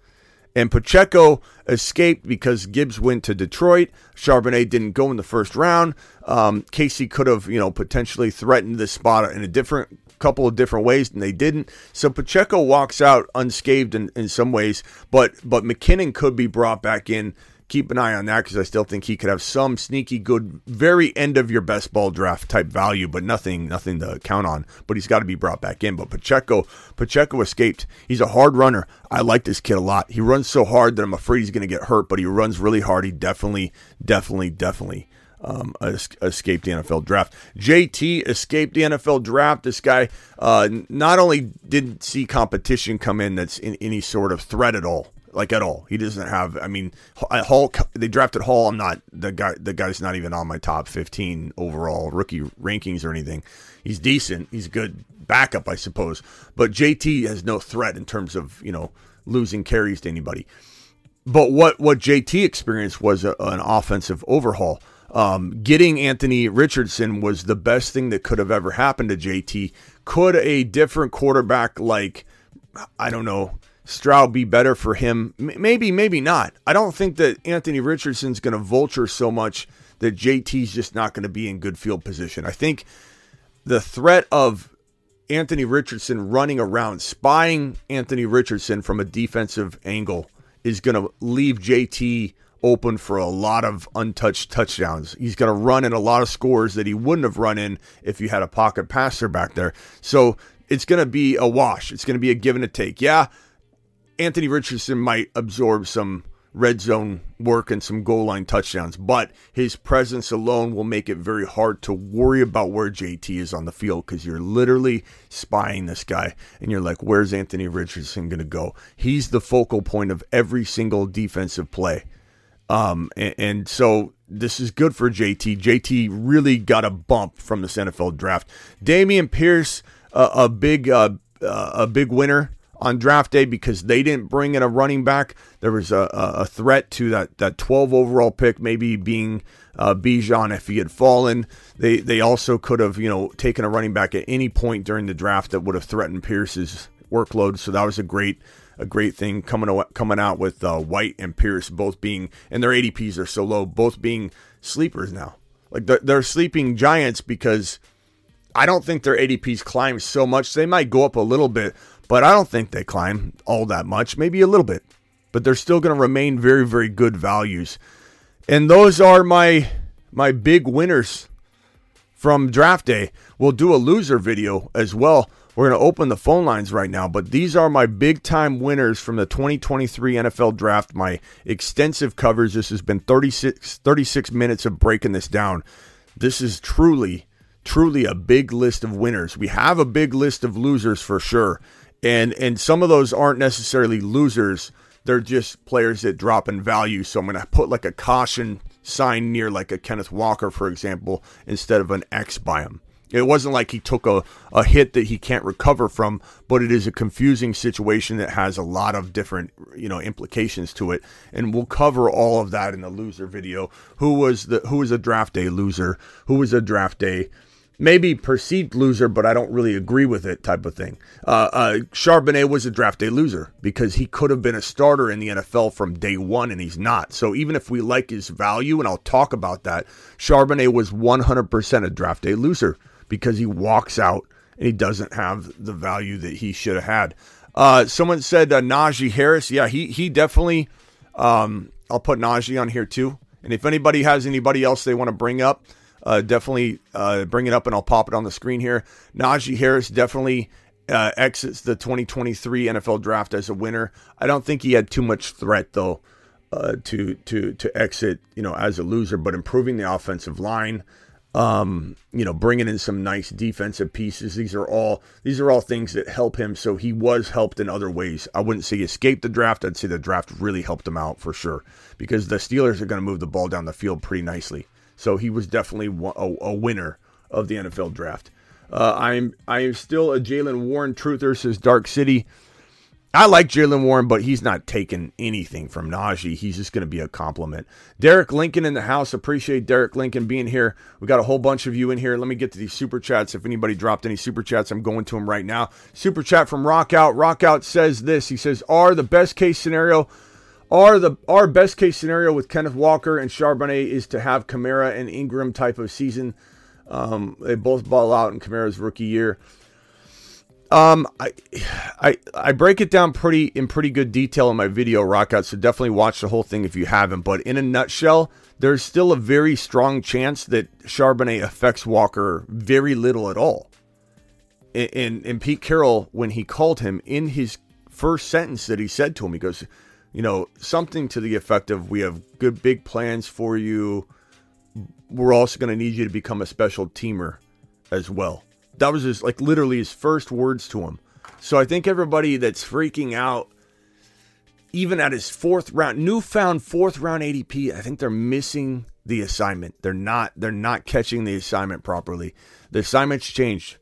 And Pacheco escaped because Gibbs went to Detroit. Charbonnet didn't go in the first round. Um, Casey could have, you know, potentially threatened this spot in a different couple of different ways, and they didn't. So Pacheco walks out unscathed in, in some ways, but but McKinnon could be brought back in. Keep an eye on that because I still think he could have some sneaky good, very end of your best ball draft type value, but nothing nothing to count on. But he's got to be brought back in. But Pacheco, Pacheco escaped. He's a hard runner. I like this kid a lot. He runs so hard that I'm afraid he's going to get hurt, but he runs really hard. He definitely, definitely, definitely um, escaped the N F L draft. J T escaped the N F L draft. This guy uh, not only didn't see competition come in that's in any sort of threat at all, like at all. He doesn't have, I mean, Hall, they drafted Hall. I'm not, the guy, the guy's not even on my top fifteen overall rookie rankings or anything. He's decent. He's good backup, I suppose. But J T has no threat in terms of, you know, losing carries to anybody. But what, what J T experienced was a, an offensive overhaul. Um, getting Anthony Richardson was the best thing that could have ever happened to J T. Could a different quarterback like, I don't know, Stroud be better for him? Maybe, maybe not. I don't think that Anthony Richardson's going to vulture so much that J T's just not going to be in good field position. I think the threat of Anthony Richardson running around, spying Anthony Richardson from a defensive angle is going to leave J T open for a lot of untouched touchdowns. He's going to run in a lot of scores that he wouldn't have run in if you had a pocket passer back there. So it's going to be a wash. It's going to be a give and a take. Yeah, Anthony Richardson might absorb some red zone work and some goal line touchdowns, but his presence alone will make it very hard to worry about where J T is on the field because you're literally spying this guy and you're like, where's Anthony Richardson going to go? He's the focal point of every single defensive play. Um, and, and so this is good for J T. J T really got a bump from this N F L draft. Damien Pierce, uh, a big, uh, uh, a big winner on draft day because they didn't bring in a running back. There was a, a threat to that, that twelve overall pick maybe being uh, Bijan if he had fallen. They they also could have, you know, taken a running back at any point during the draft that would have threatened Pierce's workload. So that was a great a great thing coming coming out with uh, White and Pierce both being, and their A D Ps are so low, both being sleepers now. Like they're, they're sleeping giants because I don't think their A D Ps climb so much. They might go up a little bit, but I don't think they climb all that much, maybe a little bit. But they're still going to remain very, very good values. And those are my my big winners from draft day. We'll do a loser video as well. We're going to open the phone lines right now. But these are my big-time winners from the twenty twenty-three N F L Draft, my extensive covers. This has been thirty-six, thirty-six minutes of breaking this down. This is truly, truly a big list of winners. We have a big list of losers for sure. And and some of those aren't necessarily losers. They're just players that drop in value. So I'm going to put like a caution sign near like a Kenneth Walker, for example, instead of an X by him. It wasn't like he took a, a hit that he can't recover from, but it is a confusing situation that has a lot of different, you know, implications to it. And we'll cover all of that in the loser video. Who was the who was a draft day loser? Who was a draft day maybe perceived loser, but I don't really agree with it type of thing. Uh, uh, Charbonnet was a draft day loser because he could have been a starter in the N F L from day one, and he's not. So even if we like his value, and I'll talk about that, Charbonnet was one hundred percent a draft day loser because he walks out and he doesn't have the value that he should have had. Uh, someone said uh, Najee Harris. Yeah, he he definitely, um, I'll put Najee on here too. And if anybody has anybody else they want to bring up, Uh, definitely uh, bring it up and I'll pop it on the screen here. Najee Harris definitely uh, exits the twenty twenty-three N F L draft as a winner. I don't think he had too much threat though uh, to to to exit, you know, as a loser. But improving the offensive line, um, you know, bringing in some nice defensive pieces. These are all these are all things that help him. So he was helped in other ways. I wouldn't say he escaped the draft. I'd say the draft really helped him out for sure because the Steelers are going to move the ball down the field pretty nicely. So he was definitely a winner of the N F L draft. Uh, I'm I am still a Jaylen Warren truther, says Dark City. I like Jaylen Warren, but he's not taking anything from Najee. He's just going to be a compliment. Derek Lincoln in the house. Appreciate Derek Lincoln being here. We got a whole bunch of you in here. Let me get to these super chats. If anybody dropped any super chats, I'm going to them right now. Super chat from Rockout. Rockout says this. He says, "Are the best case scenario." Our, the, our best case scenario with Kenneth Walker and Charbonnet is to have Kamara and Ingram type of season. Um, they both ball out in Kamara's rookie year. Um, I, I, I break it down pretty in pretty good detail in my video, Rockout, so definitely watch the whole thing if you haven't. But in a nutshell, there's still a very strong chance that Charbonnet affects Walker very little at all. And, and Pete Carroll, when he called him, in his first sentence that he said to him, he goes, you know, something to the effect of, we have good big plans for you. We're also going to need you to become a special teamer as well. That was just like literally his first words to him. So I think everybody that's freaking out, even at his fourth round, newfound fourth round A D P, I think they're missing the assignment. They're not, they're not catching the assignment properly. The assignment's changed,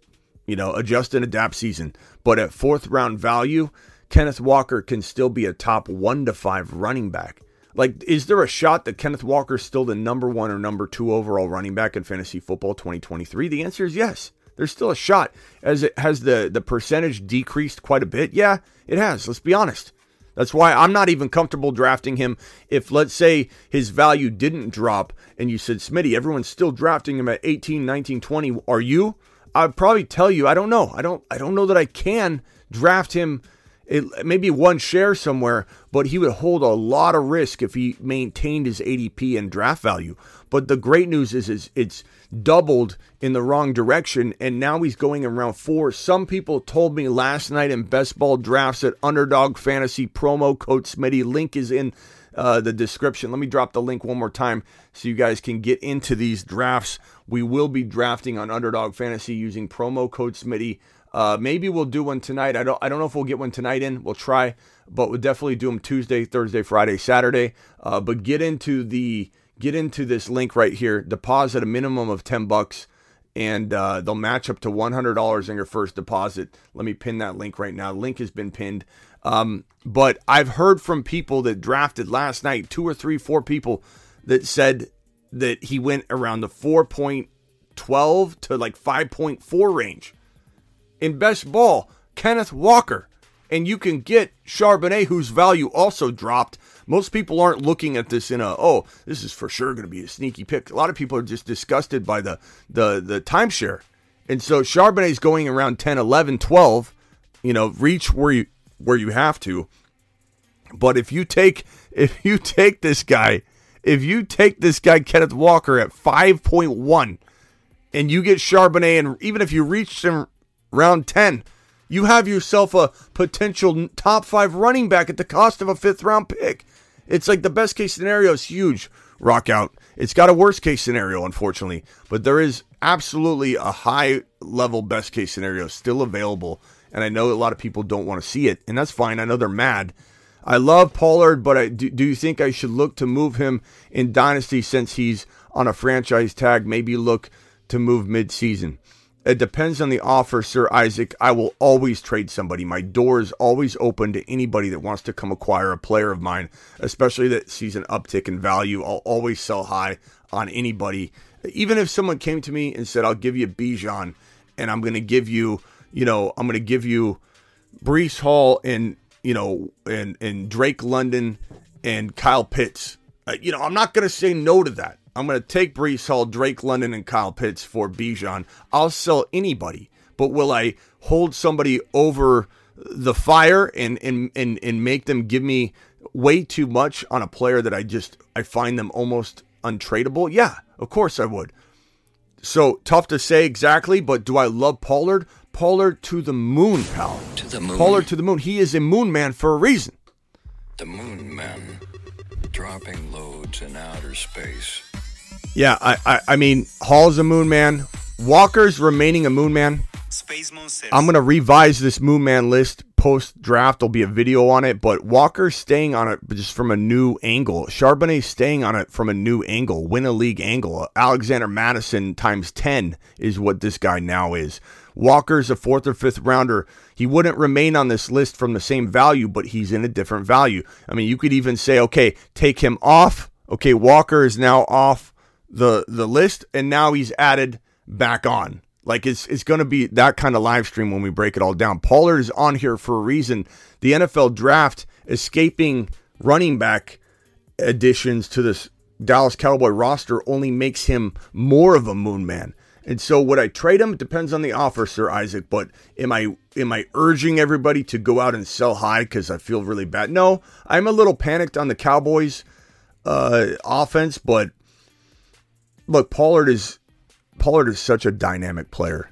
you know, adjust and adapt season. But at fourth round value, Kenneth Walker can still be a top one to five running back. Like, is there a shot that Kenneth Walker's still the number one or number two overall running back in fantasy football twenty twenty-three? The answer is yes. There's still a shot. As it has the, the percentage decreased quite a bit? Yeah, it has. Let's be honest. That's why I'm not even comfortable drafting him. If, let's say, his value didn't drop and you said, Smitty, everyone's still drafting him at eighteen, nineteen, twenty. Are you? I'd probably tell you, I don't know. I don't I don't know that I can draft him. It, maybe one share somewhere, but he would hold a lot of risk if he maintained his A D P and draft value. But the great news is, is it's doubled in the wrong direction, and now he's going in round four. Some people told me last night in Best Ball Drafts at Underdog Fantasy, promo code Smitty. Link is in uh, the description. Let me drop the link one more time so you guys can get into these drafts. We will be drafting on Underdog Fantasy using promo code Smitty. Uh, maybe we'll do one tonight. I don't I don't know if we'll get one tonight in. We'll try, but we'll definitely do them Tuesday, Thursday, Friday, Saturday. Uh, but get into the get into this link right here. Deposit a minimum of ten bucks, and uh, they'll match up to one hundred dollars in your first deposit. Let me pin that link right now. Link has been pinned. Um, but I've heard from people that drafted last night, two or three, four people that said that he went around the four point one two to like five point four range. In best ball, Kenneth Walker, and you can get Charbonnet, whose value also dropped. Most people aren't looking at this in a, oh, this is for sure going to be a sneaky pick. A lot of people are just disgusted by the the the timeshare, and so Charbonnet's going around ten, eleven, twelve. You know, reach where you where you have to. But if you take if you take this guy, if you take this guy Kenneth Walker at five point one, and you get Charbonnet, and even if you reach him round ten, you have yourself a potential top five running back at the cost of a fifth round pick. It's like the best case scenario is huge, Rock Out. It's got a worst case scenario, unfortunately, but there is absolutely a high level best case scenario still available. And I know a lot of people don't want to see it, and that's fine. I know they're mad. I love Pollard, but I, do, do you think I should look to move him in Dynasty since he's on a franchise tag? Maybe look to move midseason. It depends on the offer, Sir Isaac. I will always trade somebody. My door is always open to anybody that wants to come acquire a player of mine, especially that sees an uptick in value. I'll always sell high on anybody. Even if someone came to me and said, I'll give you Bijan, and I'm going to give you, you know, I'm going to give you Breece Hall and, you know, and, and Drake London and Kyle Pitts. Uh, you know, I'm not going to say no to that. I'm going to take Breece Hall, Drake London, and Kyle Pitts for Bijan. I'll sell anybody, but will I hold somebody over the fire and and, and and make them give me way too much on a player that I just, I find them almost untradeable? Yeah, of course I would. So tough to say exactly, but do I love Pollard? Pollard to the moon, pal. To the moon. Pollard to the moon. He is a moon man for a reason. The moon man, dropping loads in outer space. Yeah, I, I I mean, Hall's a moon man. Walker's remaining a moon man. Space moon six. I'm going to revise this moon man list post-draft. There'll be a video on it, but Walker's staying on it just from a new angle. Charbonnet's staying on it from a new angle, win-a-league angle. Alexander Madison times ten is what this guy now is. Walker's a fourth or fifth rounder. He wouldn't remain on this list from the same value, but he's in a different value. I mean, you could even say, okay, take him off. Okay, Walker is now off the the list, and now he's added back on. Like, it's it's going to be that kind of live stream when we break it all down. Pollard is on here for a reason. The N F L draft escaping running back additions to this Dallas Cowboy roster only makes him more of a moon man. And so would I trade him? It depends on the offer, Sir Isaac. But am I am I urging everybody to go out and sell high because I feel really bad? No, I'm a little panicked on the Cowboys uh, offense. But look, Pollard is Pollard is such a dynamic player.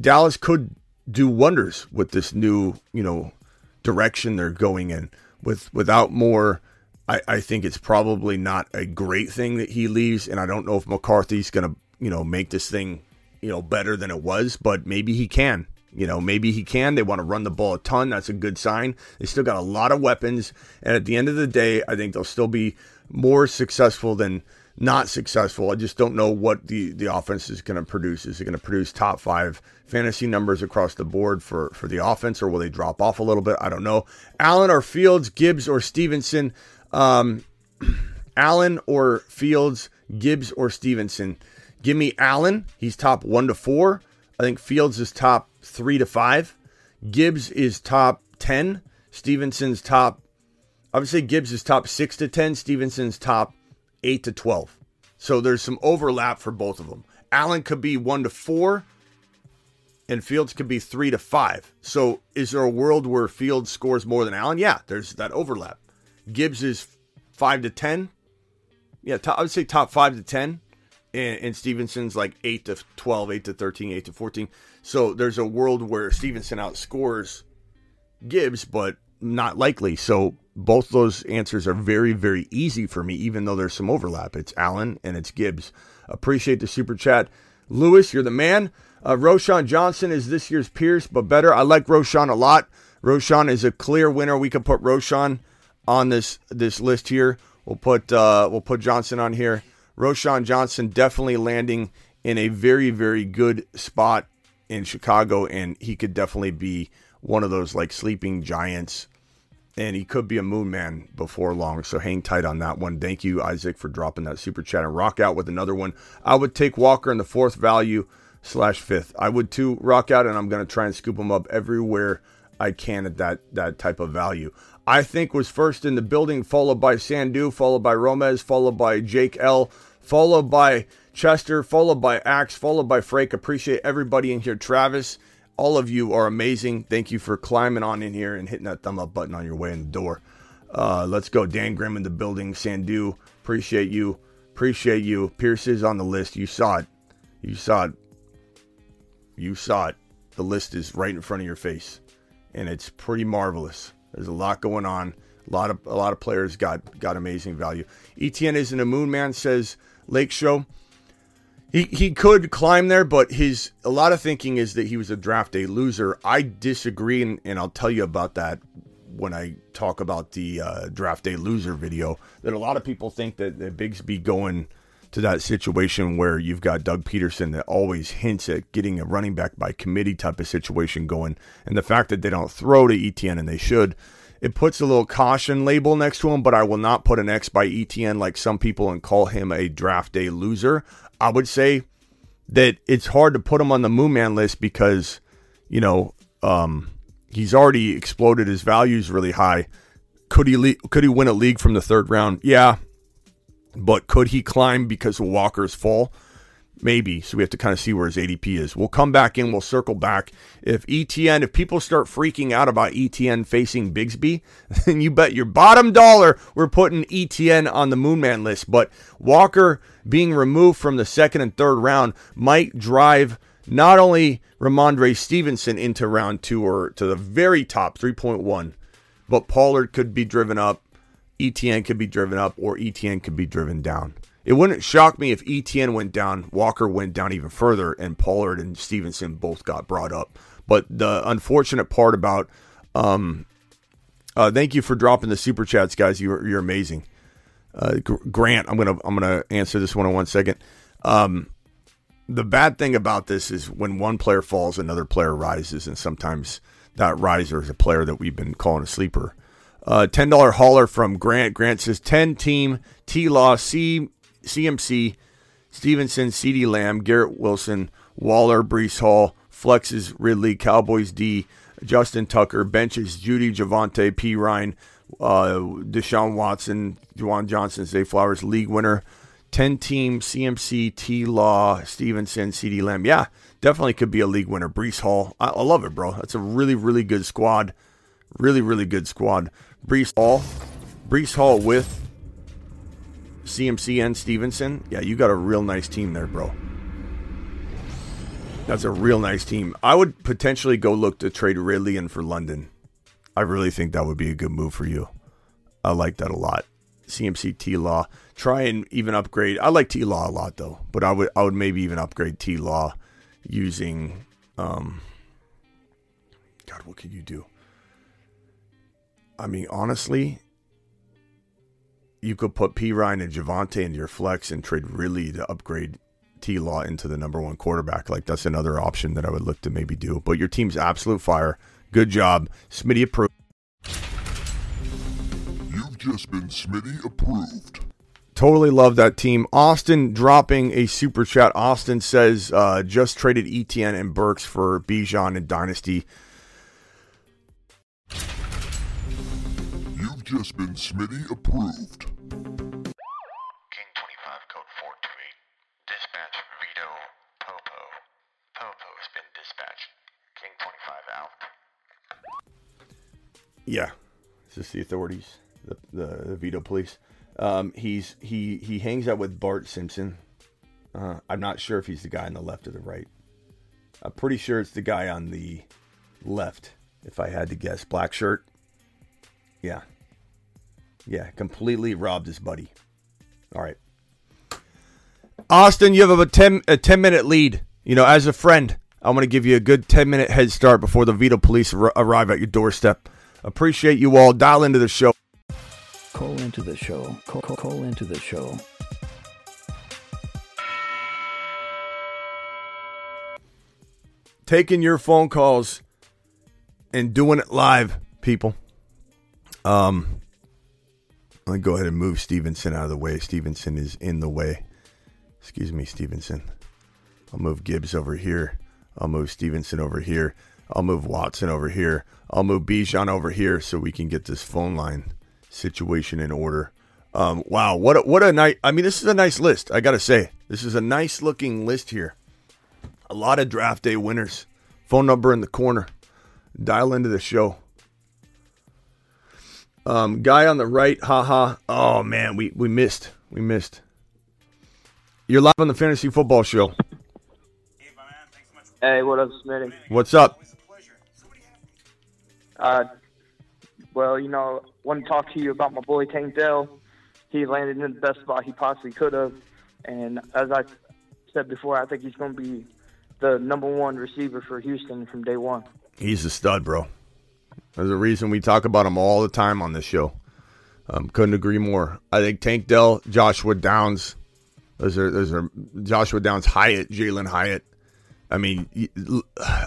Dallas could do wonders with this new, you know, direction they're going in. With without Moore, I, I think it's probably not a great thing that he leaves, and I don't know if McCarthy's gonna, you know, make this thing, you know, better than it was, but maybe he can. You know, maybe he can. They want to run the ball a ton. That's a good sign. They still got a lot of weapons, and at the end of the day, I think they'll still be more successful than not successful. I just don't know what the, the offense is going to produce. Is it going to produce top five fantasy numbers across the board for, for the offense, or will they drop off a little bit? I don't know. Allen or Fields, Gibbs or Stevenson. Um, Allen or Fields, Gibbs or Stevenson. Give me Allen. He's top one to four. I think Fields is top three to five. Gibbs is top ten. Stevenson's top, I would say Gibbs is top six to ten. Stevenson's top eight to twelve. So there's some overlap for both of them. Allen could be one to four and Fields could be three to five. So is there a world where Fields scores more than Allen? Yeah, there's that overlap. Gibbs is five to ten. Yeah, top, I would say top five to ten. And, and Stevenson's like eight to twelve, eight to thirteen, eight to fourteen. So there's a world where Stevenson outscores Gibbs, but not likely. So both those answers are very, very easy for me, even though there's some overlap. It's Allen and it's Gibbs. Appreciate the super chat. Lewis, you're the man. Uh, Roshan Johnson is this year's Pierce, but better. I like Roshan a lot. Roshan is a clear winner. We could put Roshan on this this list here. We'll put uh, we'll put Johnson on here. Roshan Johnson definitely landing in a very, very good spot in Chicago, and he could definitely be one of those like sleeping giants. And he could be a moon man before long. So hang tight on that one. Thank you, Isaac, for dropping that super chat. And rock out with another one. I would take Walker in the fourth value slash fifth. I would too, rock out. And I'm going to try and scoop him up everywhere I can at that, that type of value. I think was first in the building, followed by Sandu, followed by Romez, followed by Jake L., followed by Chester, followed by Axe, followed by Frake. Appreciate everybody in here. Travis, all of you are amazing. Thank you for climbing on in here and hitting that thumb up button on your way in the door. Uh, let's go. Dan Grimm in the building. Sandu, appreciate you. Appreciate you. Pierce is on the list. You saw it. You saw it. You saw it. The list is right in front of your face. And it's pretty marvelous. There's a lot going on. A lot of a lot of players got, got amazing value. Etienne isn't a moon man, says Lake Show. He he could climb there, but his a lot of thinking is that he was a draft day loser. I disagree, and, and I'll tell you about that when I talk about the uh, draft day loser video, that a lot of people think that, that Bigsby going to that situation where you've got Doug Peterson that always hints at getting a running back by committee type of situation going. And the fact that they don't throw to Etienne, and they should, it puts a little caution label next to him, but I will not put an X by Etienne like some people and call him a draft day loser. I would say that it's hard to put him on the moon man list because, you know, um, he's already exploded. His value's really high. Could he le- could he win a league from the third round? Yeah. But could he climb because of Walker's fall? Maybe. So we have to kind of see where his A D P is. We'll come back in. We'll circle back. If Etienne, if people start freaking out about Etienne facing Bigsby, then you bet your bottom dollar we're putting Etienne on the Moonman list. But Walker being removed from the second and third round might drive not only Ramondre Stevenson into round two or to the very top, three point one, but Pollard could be driven up. Etienne could be driven up, or Etienne could be driven down. It wouldn't shock me if Etienne went down, Walker went down even further, and Pollard and Stevenson both got brought up. But the unfortunate part about, um, uh, thank you for dropping the super chats, guys. You're you're amazing, uh, Grant. I'm gonna I'm gonna answer this one in one second. Um, the bad thing about this is when one player falls, another player rises, and sometimes that riser is a player that we've been calling a sleeper. Uh, ten dollar hauler from Grant. Grant says ten team, T Law, C C M C, Stevenson, CeeDee Lamb, Garrett Wilson, Waller, Breece Hall, flexes Ridley, Cowboys D, Justin Tucker, benches Judy, Javonte Perine, uh, Deshaun Watson, Juwan Johnson, Zay Flowers, league winner, ten-team, C M C, Tee Law, Stevenson, CeeDee Lamb. Yeah, definitely could be a league winner. Breece Hall. I, I love it, bro. That's a really, really good squad. Really, really good squad. Breece Hall. Breece Hall with C M C and Stevenson. Yeah, you got a real nice team there, bro. That's a real nice team. I would potentially go look to trade Ridley in for London. I really think that would be a good move for you. I like that a lot. C M C, Tee Law. Try and even upgrade. I like Tee Law a lot, though. But I would I would maybe even upgrade Tee Law using... Um, God, what could you do? I mean, honestly, you could put Perine and Javonte into your flex and trade Ridley to upgrade Tee Law into the number one quarterback. Like, that's another option that I would look to maybe do. But your team's absolute fire. Good job. Smitty approved. You've just been Smitty approved. Totally love that team. Austin dropping a super chat. Austin says, uh, just traded Etienne and Burks for Bijan and Dynasty. You've just been Smitty approved. Yeah, it's just the authorities, the, the, the veto police. Um, he's he he hangs out with Bart Simpson. Uh, I'm not sure if he's the guy on the left or the right. I'm pretty sure it's the guy on the left, if I had to guess. Black shirt. Yeah. Yeah, completely robbed his buddy. All right. Austin, you have a ten-minute lead. You know, as a friend, I'm going to give you a good ten-minute head start before the veto police ar- arrive at your doorstep. Appreciate you all. Dial into the show. Call into the show. Call, call, call into the show. Taking your phone calls and doing it live, people. Um, I'll go ahead and move Stevenson out of the way. Stevenson is in the way. Excuse me, Stevenson. I'll move Gibbs over here. I'll move Stevenson over here. I'll move Watson over here. I'll move Bijan over here so we can get this phone line situation in order. Um, wow, what a, what a nice... I mean, this is a nice list, I got to say. This is a nice-looking list here. A lot of draft day winners. Phone number in the corner. Dial into the show. Um, guy on the right, haha. Oh, man, we, we missed. We missed. You're live on the Fantasy Football Show. Hey, my man. Thanks so much. Hey, what up, Smitty? What's up? Uh, well, you know, want to talk to you about my boy Tank Dell. He landed in the best spot he possibly could have, and as I said before, I think he's going to be the number one receiver for Houston from day one. He's a stud, bro. There's a reason we talk about him all the time on this show. Um, couldn't agree more. I think Tank Dell, Joshua Downs, those are those are Joshua Downs, Hyatt, Jalen Hyatt. I mean,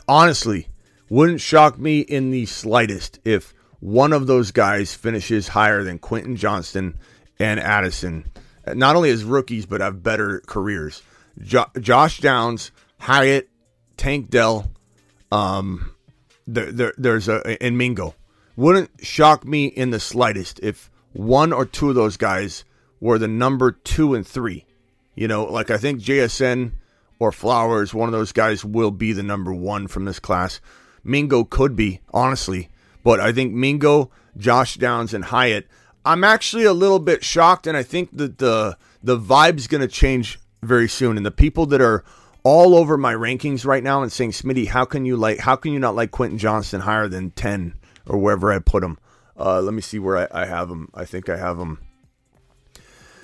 honestly. Wouldn't shock me in the slightest if one of those guys finishes higher than Quentin Johnston and Addison. Not only as rookies, but have better careers. Jo- Josh Downs, Hyatt, Tank Dell, um, there, there, there's a and Mingo. Wouldn't shock me in the slightest if one or two of those guys were the number two and three. You know, like I think J S N or Flowers, one of those guys will be the number one from this class. Mingo could be, honestly. But I think Mingo, Josh Downs, and Hyatt, I'm actually a little bit shocked, and I think that the the vibe's going to change very soon. And the people that are all over my rankings right now and saying, Smitty, how can you like, how can you not like Quentin Johnston higher than ten or wherever I put him? Uh, let me see where I, I have him. I think I have him.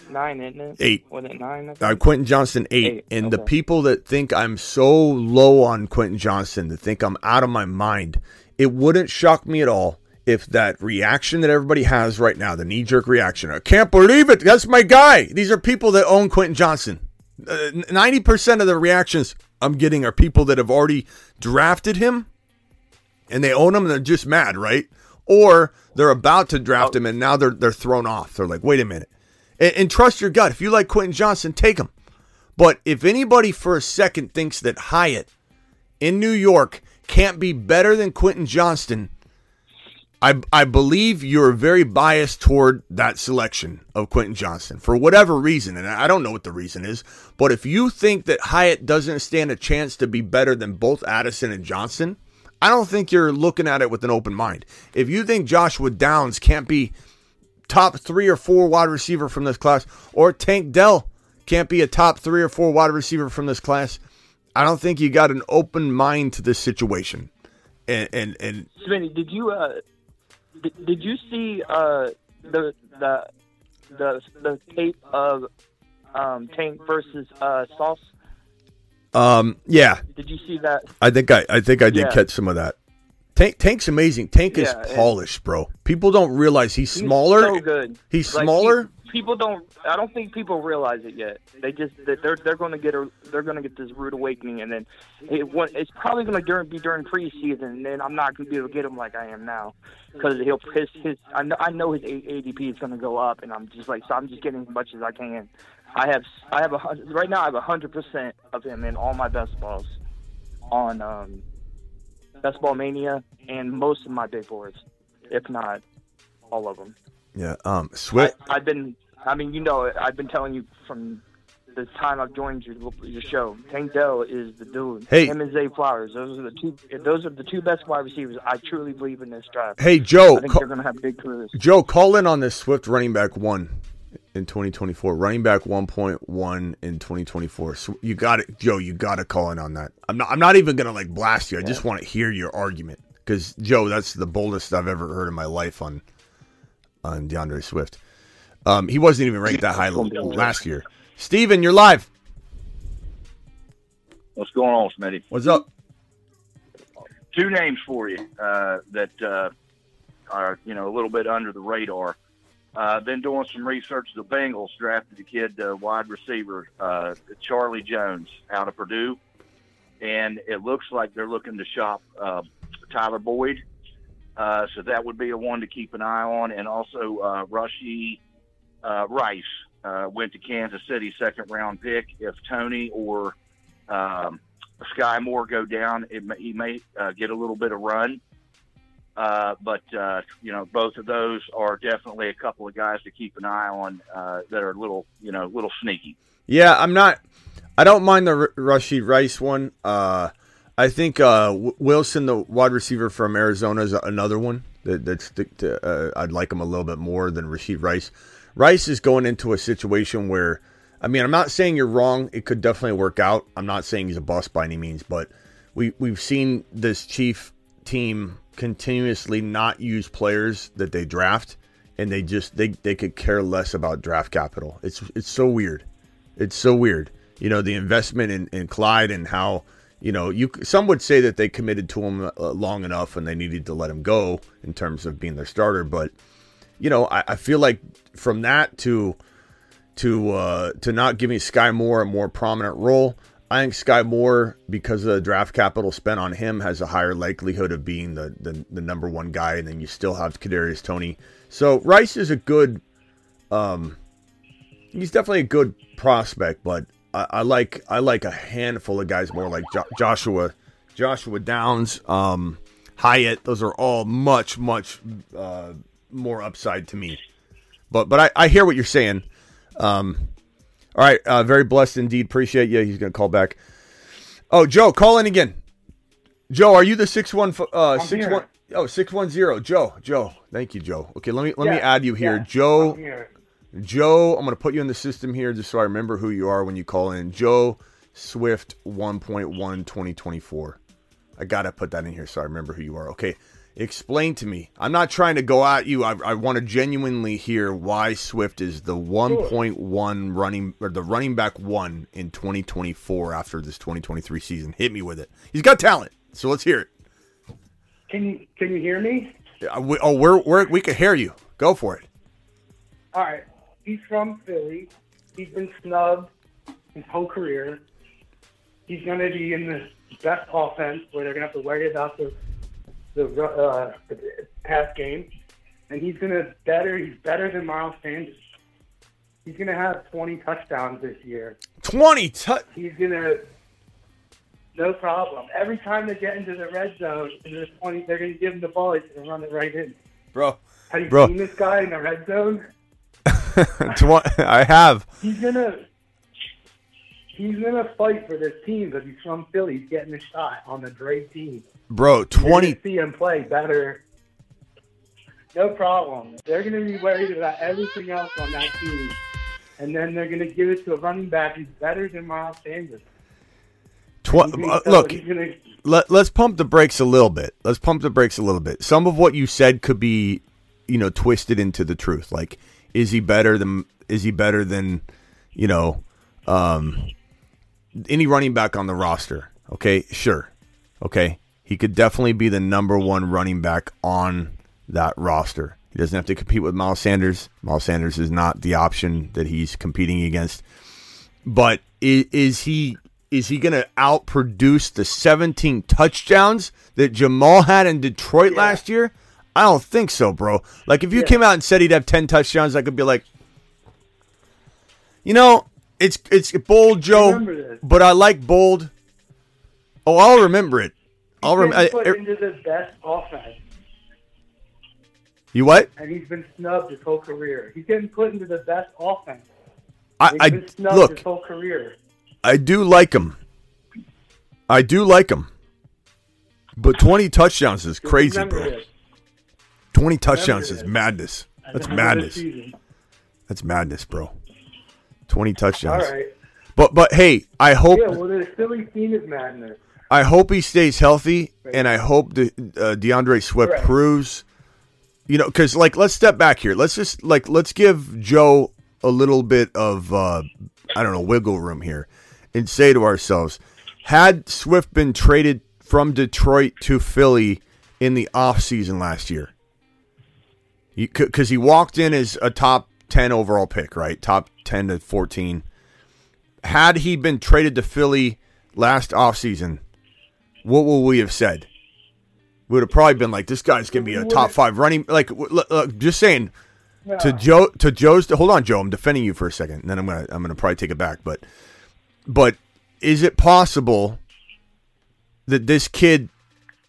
Nine, isn't it? Eight. Was it nine? Uh, Quentin Johnston, eight. eight. And okay. The people that think I'm so low on Quentin Johnston, that think I'm out of my mind, it wouldn't shock me at all if that reaction that everybody has right now, the knee-jerk reaction, I can't believe it, that's my guy. These are people that own Quentin Johnston. Uh, ninety percent of the reactions I'm getting are people that have already drafted him, and they own him, and they're just mad, right? Or they're about to draft oh. him, and now they're they're thrown off. They're like, wait a minute. And trust your gut. If you like Quentin Johnston, take him. But if anybody for a second thinks that Hyatt in New York can't be better than Quentin Johnston, I, I believe you're very biased toward that selection of Quentin Johnston for whatever reason, and I don't know what the reason is, but if you think that Hyatt doesn't stand a chance to be better than both Addison and Johnston, I don't think you're looking at it with an open mind. If you think Joshua Downs can't be top three or four wide receiver from this class, or Tank Dell can't be a top three or four wide receiver from this class, I don't think you got an open mind to this situation. And, and, and Smitty, did you... Uh... Did, did you see uh, the, the the the tape of um, Tank versus uh, Sauce? Um, yeah. Did you see that? I think I, I think I did yeah. catch some of that. Tank Tank's amazing. Tank yeah, is polished, bro. People don't realize he's, he's smaller. So good. He's smaller. Like, he, people don't. I don't think people realize it yet. They just they're they're going to get a, they're going to get this rude awakening, and then it, it's probably going to be during preseason, and then I'm not going to be able to get him like I am now. Because he'll piss his, I know, I know his A D P is going to go up, and I'm just like, so I'm just getting as much as I can. I have, I have a hundred right now. I have a hundred percent of him in all my best balls on um, Best Ball Mania and most of my big boards, if not all of them. Yeah, um, Swift. I, I've been, I mean, you know, I've been telling you from the time I've joined your, your show, Tank Dell is the dude. Hey, him and Zay Flowers, those are the two. Those are the two best wide receivers. I truly believe in this draft. Hey, Joe, I think ca- they're going to have big careers. Joe, call in on this Swift running back one in twenty twenty-four, running back one point one in twenty twenty-four. So you got it, Joe. You got to call in on that. I'm not. I'm not even going to like blast you. I yeah. just want to hear your argument because Joe, that's the boldest I've ever heard in my life on on DeAndre Swift. Um, he wasn't even ranked that high last year. Steven, you're live. What's going on, Smitty? What's up? Two names for you uh, that uh, are, you know, a little bit under the radar. Uh, been doing some research. The Bengals drafted a kid, uh, wide receiver, uh, Charlie Jones, out of Purdue. And it looks like they're looking to shop uh, Tyler Boyd. Uh, so that would be a one to keep an eye on. And also uh, Rashee uh, Rice. Uh, went to Kansas City, second round pick. If Tony or um, Sky Moore go down, it may, he may uh, get a little bit of run. Uh, but, uh, you know, both of those are definitely a couple of guys to keep an eye on uh, that are a little, you know, little sneaky. Yeah, I'm not, I don't mind the R- Rashee Rice one. Uh, I think uh, w- Wilson, the wide receiver from Arizona, is another one that, that's, that uh, I'd like him a little bit more than Rashee Rice. Rice is going into a situation where, I mean, I'm not saying you're wrong. It could definitely work out. I'm not saying he's a bust by any means, but we, we've seen this Chief team continuously not use players that they draft, and they just, they, they could care less about draft capital. It's it's so weird. It's so weird. You know, the investment in, in Clyde and how, you know, you some would say that they committed to him long enough and they needed to let him go in terms of being their starter, but... You know, I, I feel like from that to to uh, to not giving Sky Moore a more prominent role, I think Sky Moore, because of the draft capital spent on him, has a higher likelihood of being the, the, the number one guy, and then you still have Kadarius Toney. So Rice is a good, um, he's definitely a good prospect, but I, I like I like a handful of guys more, like jo- Joshua Joshua Downs, um, Hyatt. Those are all much much. Uh, more upside to me, but but I, I hear what you're saying. Um, all right, uh, very blessed indeed. Appreciate you. He's gonna call back. Oh, Joe, call in again. Joe, are you the six one uh six one oh six one zero? Joe, Joe, thank you, Joe. Okay, let me let yeah, me add you here, yeah, Joe. I'm here. Joe, I'm gonna put you in the system here just so I remember who you are when you call in. Joe Swift one point one twenty twenty-four. I gotta put that in here so I remember who you are. Okay. Explain to me. I'm not trying to go at you. I, I want to genuinely hear why Swift is the one point one running or the running back one in twenty twenty-four after this twenty twenty-three season. Hit me with it. He's got talent, so let's hear it. Can you can you hear me? Yeah, we, oh, we're, we're we can hear you. Go for it. All right. He's from Philly. He's been snubbed his whole career. He's going to be in the best offense where they're going to have to worry about the. The, uh, the past game, and he's gonna better. He's better than Miles Sanders. He's gonna have twenty touchdowns this year. Twenty touch. He's gonna no problem. Every time they get into the red zone, and there's twenty, they're gonna give him the ball. He's gonna run it right in. Bro. Have you bro. seen this guy in the red zone? I have. He's gonna he's gonna fight for this team because he's from Philly. He's getting a shot on the great team. Bro, twenty. You're gonna see him play better. No problem. They're gonna be worried about everything else on that team, and then they're gonna give it to a running back who's better than Miles Sanders. Tw- uh, look, gonna- let, let's pump the brakes a little bit. Let's pump the brakes a little bit. Some of what you said could be, you know, twisted into the truth. Like, is he better than? Is he better than? You know, um, any running back on the roster? Okay, sure. Okay, he could definitely be the number one running back on that roster. He doesn't have to compete with Miles Sanders. Miles Sanders is not the option that he's competing against. But is, is he? Is he going to outproduce the seventeen touchdowns that Jamal had in Detroit yeah. last year? I don't think so, bro. Like, if you yeah. came out and said he'd have ten touchdowns, I could be like, you know, it's it's bold, Joe, but I like bold. Oh, I'll remember it. I'll remember. Put I, into the best offense. You what? And he's been snubbed his whole career. He's getting put into the best offense. I, he's I been snubbed look, his whole career. I do like him. I do like him. But twenty touchdowns is crazy, bro. It. twenty touchdowns is madness. That's madness. That's madness, bro. twenty touchdowns. All right. But but hey, I hope Yeah, well the Philly team is madness. I hope he stays healthy right. and I hope the uh, DeAndre Swift right. proves, you know, cuz like let's step back here. Let's just like let's give Joe a little bit of uh, I don't know, wiggle room here. And say to ourselves, had Swift been traded from Detroit to Philly in the offseason last year? Because he walked in as a top ten overall pick, right? Top ten to fourteen. Had he been traded to Philly last offseason, what would we have said? We would have probably been like, this guy's going to be a top five running. Like, just saying. Yeah. To Joe, to Joe's, hold on, Joe. I'm defending you for a second, and then I'm gonna, I'm gonna probably take it back. But, but is it possible that this kid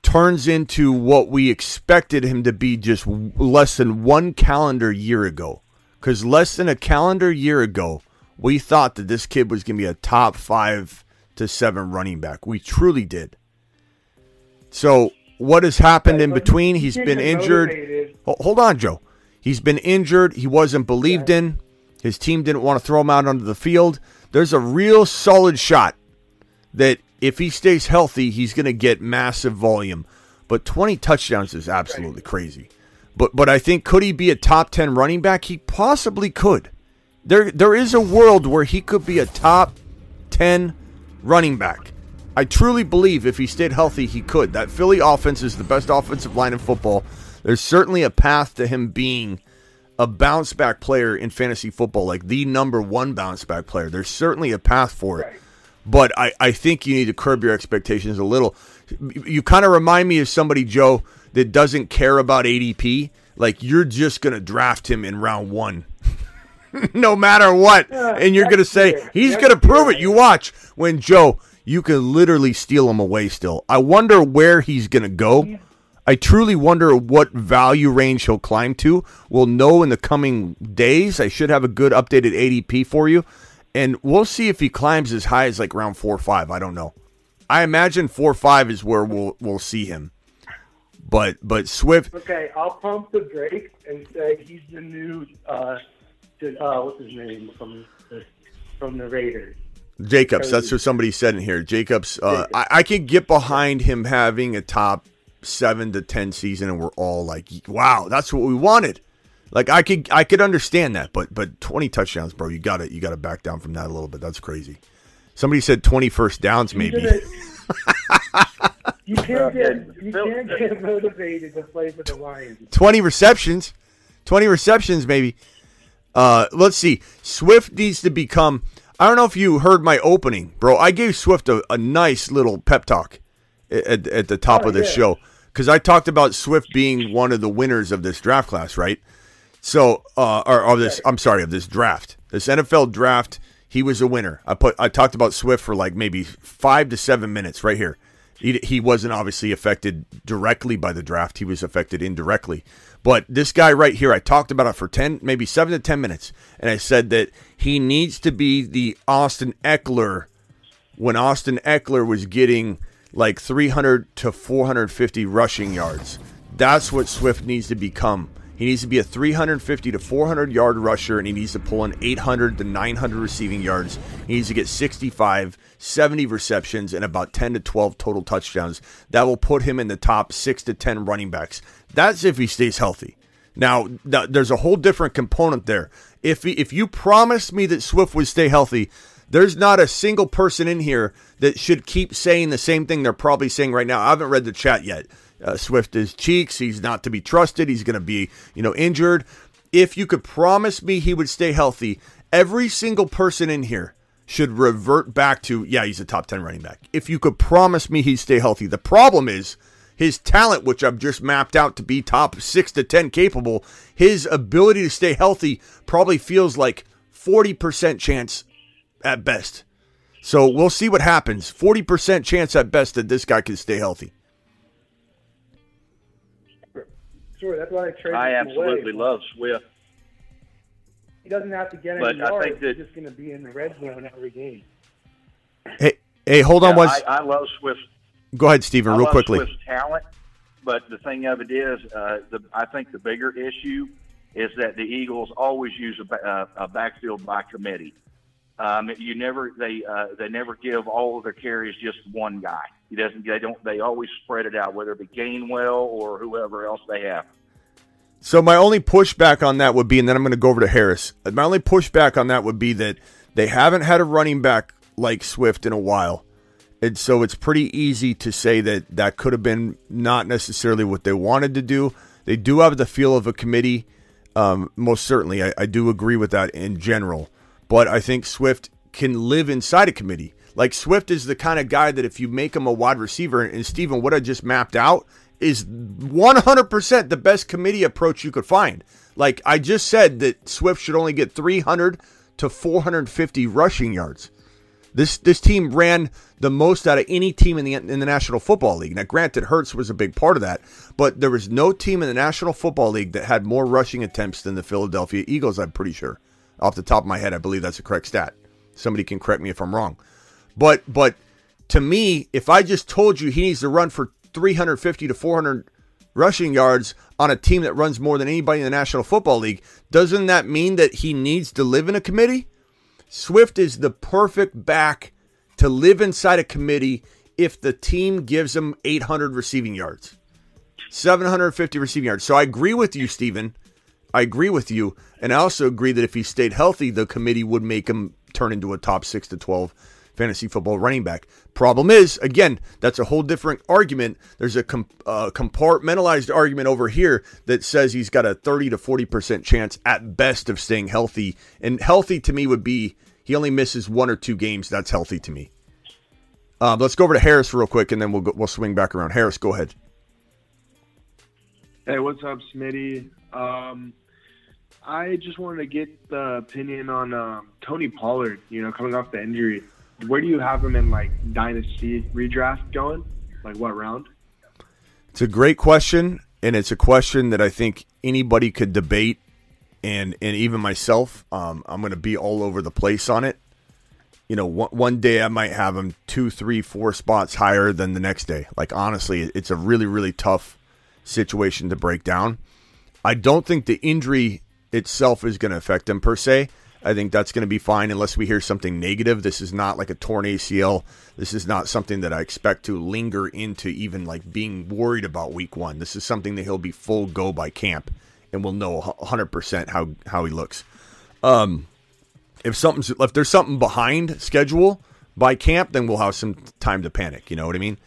turns into what we expected him to be just less than one calendar year ago? Because less than a calendar year ago, we thought that this kid was gonna be a top five to seven running back. We truly did. So, what has happened in between? He's been injured. Hold on, Joe. He's been injured. He wasn't believed in. His team didn't want to throw him out onto the field. There's a real solid shot that if he stays healthy, he's going to get massive volume. But twenty touchdowns is absolutely crazy. But but I think, could he be a top ten running back? He possibly could. There There is a world where he could be a top ten running back. I truly believe if he stayed healthy, he could. That Philly offense is the best offensive line in football. There's certainly a path to him being a bounce-back player in fantasy football, like the number one bounce-back player. There's certainly a path for it. Right. But I, I think you need to curb your expectations a little. You kind of remind me of somebody, Joe, that doesn't care about A D P. Like, you're just going to draft him in round one no matter what. Yeah, and you're going to say, year. he's going to prove year. it. You watch when, Joe, you can literally steal him away still. I wonder where he's going to go. Yeah. I truly wonder what value range he'll climb to. We'll know in the coming days. I should have a good updated A D P for you. And we'll see if he climbs as high as like round four or five. I don't know. I imagine four or five is where we'll we'll see him. But but Swift. Okay, I'll pump the brake and say he's the new, uh, uh, what's his name, from the, from the Raiders. Jacobs. That's what somebody said in here. Jacobs. Uh, Jacobs. I, I can get behind him having a top seven to ten season, and we're all like, wow, that's what we wanted. Like, I could I could understand that, but but twenty touchdowns, bro, you gotta you gotta back down from that a little bit. That's crazy. Somebody said twenty first downs maybe. You, you can't get you can't get motivated to play for the Lions. Twenty receptions. Twenty receptions maybe. Uh let's see. Swift needs to become, I don't know if you heard my opening, bro. I gave Swift a, a nice little pep talk at at the top oh, of this yeah. show. Because I talked about Swift being one of the winners of this draft class, right? So, uh, or, or this, I'm sorry, of this draft. This N F L draft, he was a winner. I put, I talked about Swift for like maybe five to seven minutes right here. he, he wasn't obviously affected directly by the draft. He was affected indirectly. But this guy right here, I talked about it for ten, maybe seven to ten minutes, and I said that he needs to be the Austin Eckler when Austin Eckler was getting like three hundred to four hundred fifty rushing yards. That's what Swift needs to become. He needs to be a three hundred fifty to four hundred yard rusher, and he needs to pull in eight hundred to nine hundred receiving yards. He needs to get sixty-five, seventy receptions and about ten to twelve total touchdowns. That will put him in the top six to ten running backs. That's if he stays healthy. Now, th- there's a whole different component there. If he, if you promised me that Swift would stay healthy, there's not a single person in here that should keep saying the same thing they're probably saying right now. I haven't read the chat yet. Uh, Swift is cheeks. He's not to be trusted. He's going to be, you know, injured. If you could promise me he would stay healthy, every single person in here should revert back to, yeah, he's a top ten running back. If you could promise me he'd stay healthy. The problem is his talent, which I've just mapped out to be top six to ten capable, his ability to stay healthy probably feels like forty percent chance at best. So we'll see what happens. forty percent chance at best that this guy can stay healthy. Sure, that's why I traded him away. I absolutely love Swift. He doesn't have to get any yards. He's just going to be in the red zone every game. Hey, hey, hold yeah, on one second. I love Swift. Go ahead, Steven, I real love quickly. Swift's talent, but the thing of it is, uh, the, I think the bigger issue is that the Eagles always use a, uh, a backfield by committee. Um, you never they uh, they never give all of their carries just one guy. He doesn't. They don't. They always spread it out, whether it be Gainwell or whoever else they have. So my only pushback on that would be, and then I'm going to go over to Harris. My only pushback on that would be that they haven't had a running back like Swift in a while, and so it's pretty easy to say that that could have been not necessarily what they wanted to do. They do have the feel of a committee, um, most certainly. I, I do agree with that in general. But I think Swift can live inside a committee. Like, Swift is the kind of guy that if you make him a wide receiver, and Steven, what I just mapped out is one hundred percent the best committee approach you could find. Like, I just said that Swift should only get three hundred to four hundred fifty rushing yards. This this team ran the most out of any team in the in the National Football League. Now, granted, Hurts was a big part of that, but there was no team in the National Football League that had more rushing attempts than the Philadelphia Eagles, I'm pretty sure. Off the top of my head, I believe that's the correct stat. Somebody can correct me if I'm wrong. But but to me, if I just told you he needs to run for three hundred fifty to four hundred rushing yards on a team that runs more than anybody in the National Football League, doesn't that mean that he needs to live in a committee? Swift is the perfect back to live inside a committee if the team gives him eight hundred receiving yards, seven hundred fifty receiving yards. So I agree with you, Steven. I agree with you, and I also agree that if he stayed healthy, the committee would make him turn into a top six to twelve fantasy football running back. Problem is, again, that's a whole different argument. There's a comp- uh, compartmentalized argument over here that says he's got a thirty to forty percent chance at best of staying healthy, and healthy to me would be he only misses one or two games. That's healthy to me. Uh, let's go over to Harris real quick, and then we'll go, we'll swing back around. Harris, go ahead. Hey, what's up, Smitty? Um, I just wanted to get the opinion on um, Tony Pollard, you know, coming off the injury. Where do you have him in, like, dynasty redraft going? Like, what round? It's a great question, and it's a question that I think anybody could debate, and, and even myself. Um, I'm going to be all over the place on it. You know, one, one day I might have him two, three, four spots higher than the next day. Like, honestly, it's a really, really tough situation to break down. I don't think the injury itself is going to affect him per se. I think that's going to be fine unless we hear something negative. This is not like a torn A C L. This is not something that I expect to linger into even like being worried about week one. This is something that he'll be full go by camp and we'll know one hundred percent how, how he looks. Um, if something's, if there's something behind schedule by camp, then we'll have some time to panic. You know what I mean?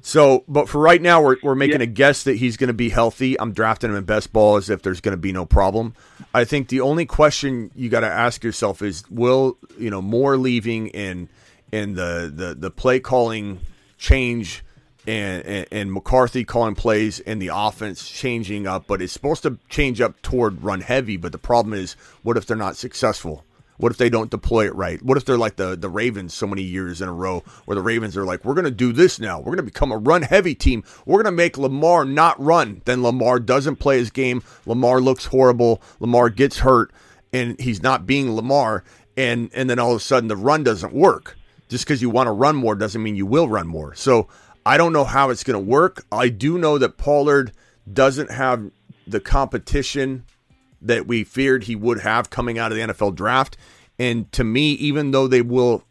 So, but for right now, we're we're making yeah. a guess that he's going to be healthy. I'm drafting him in best ball as if there's going to be no problem. I think the only question you got to ask yourself is, will, you know, more leaving and and the, the, the play calling change and, and and McCarthy calling plays and the offense changing up, but it's supposed to change up toward run heavy. But the problem is, what if they're not successful? What if they don't deploy it right? What if they're like the, the Ravens so many years in a row, where the Ravens are like, we're going to do this now. We're going to become a run-heavy team. We're going to make Lamar not run. Then Lamar doesn't play his game. Lamar looks horrible. Lamar gets hurt, and he's not being Lamar. And, and then all of a sudden the run doesn't work. Just because you want to run more doesn't mean you will run more. So I don't know how it's going to work. I do know that Pollard doesn't have the competition that we feared he would have coming out of the N F L draft. And to me, even though they will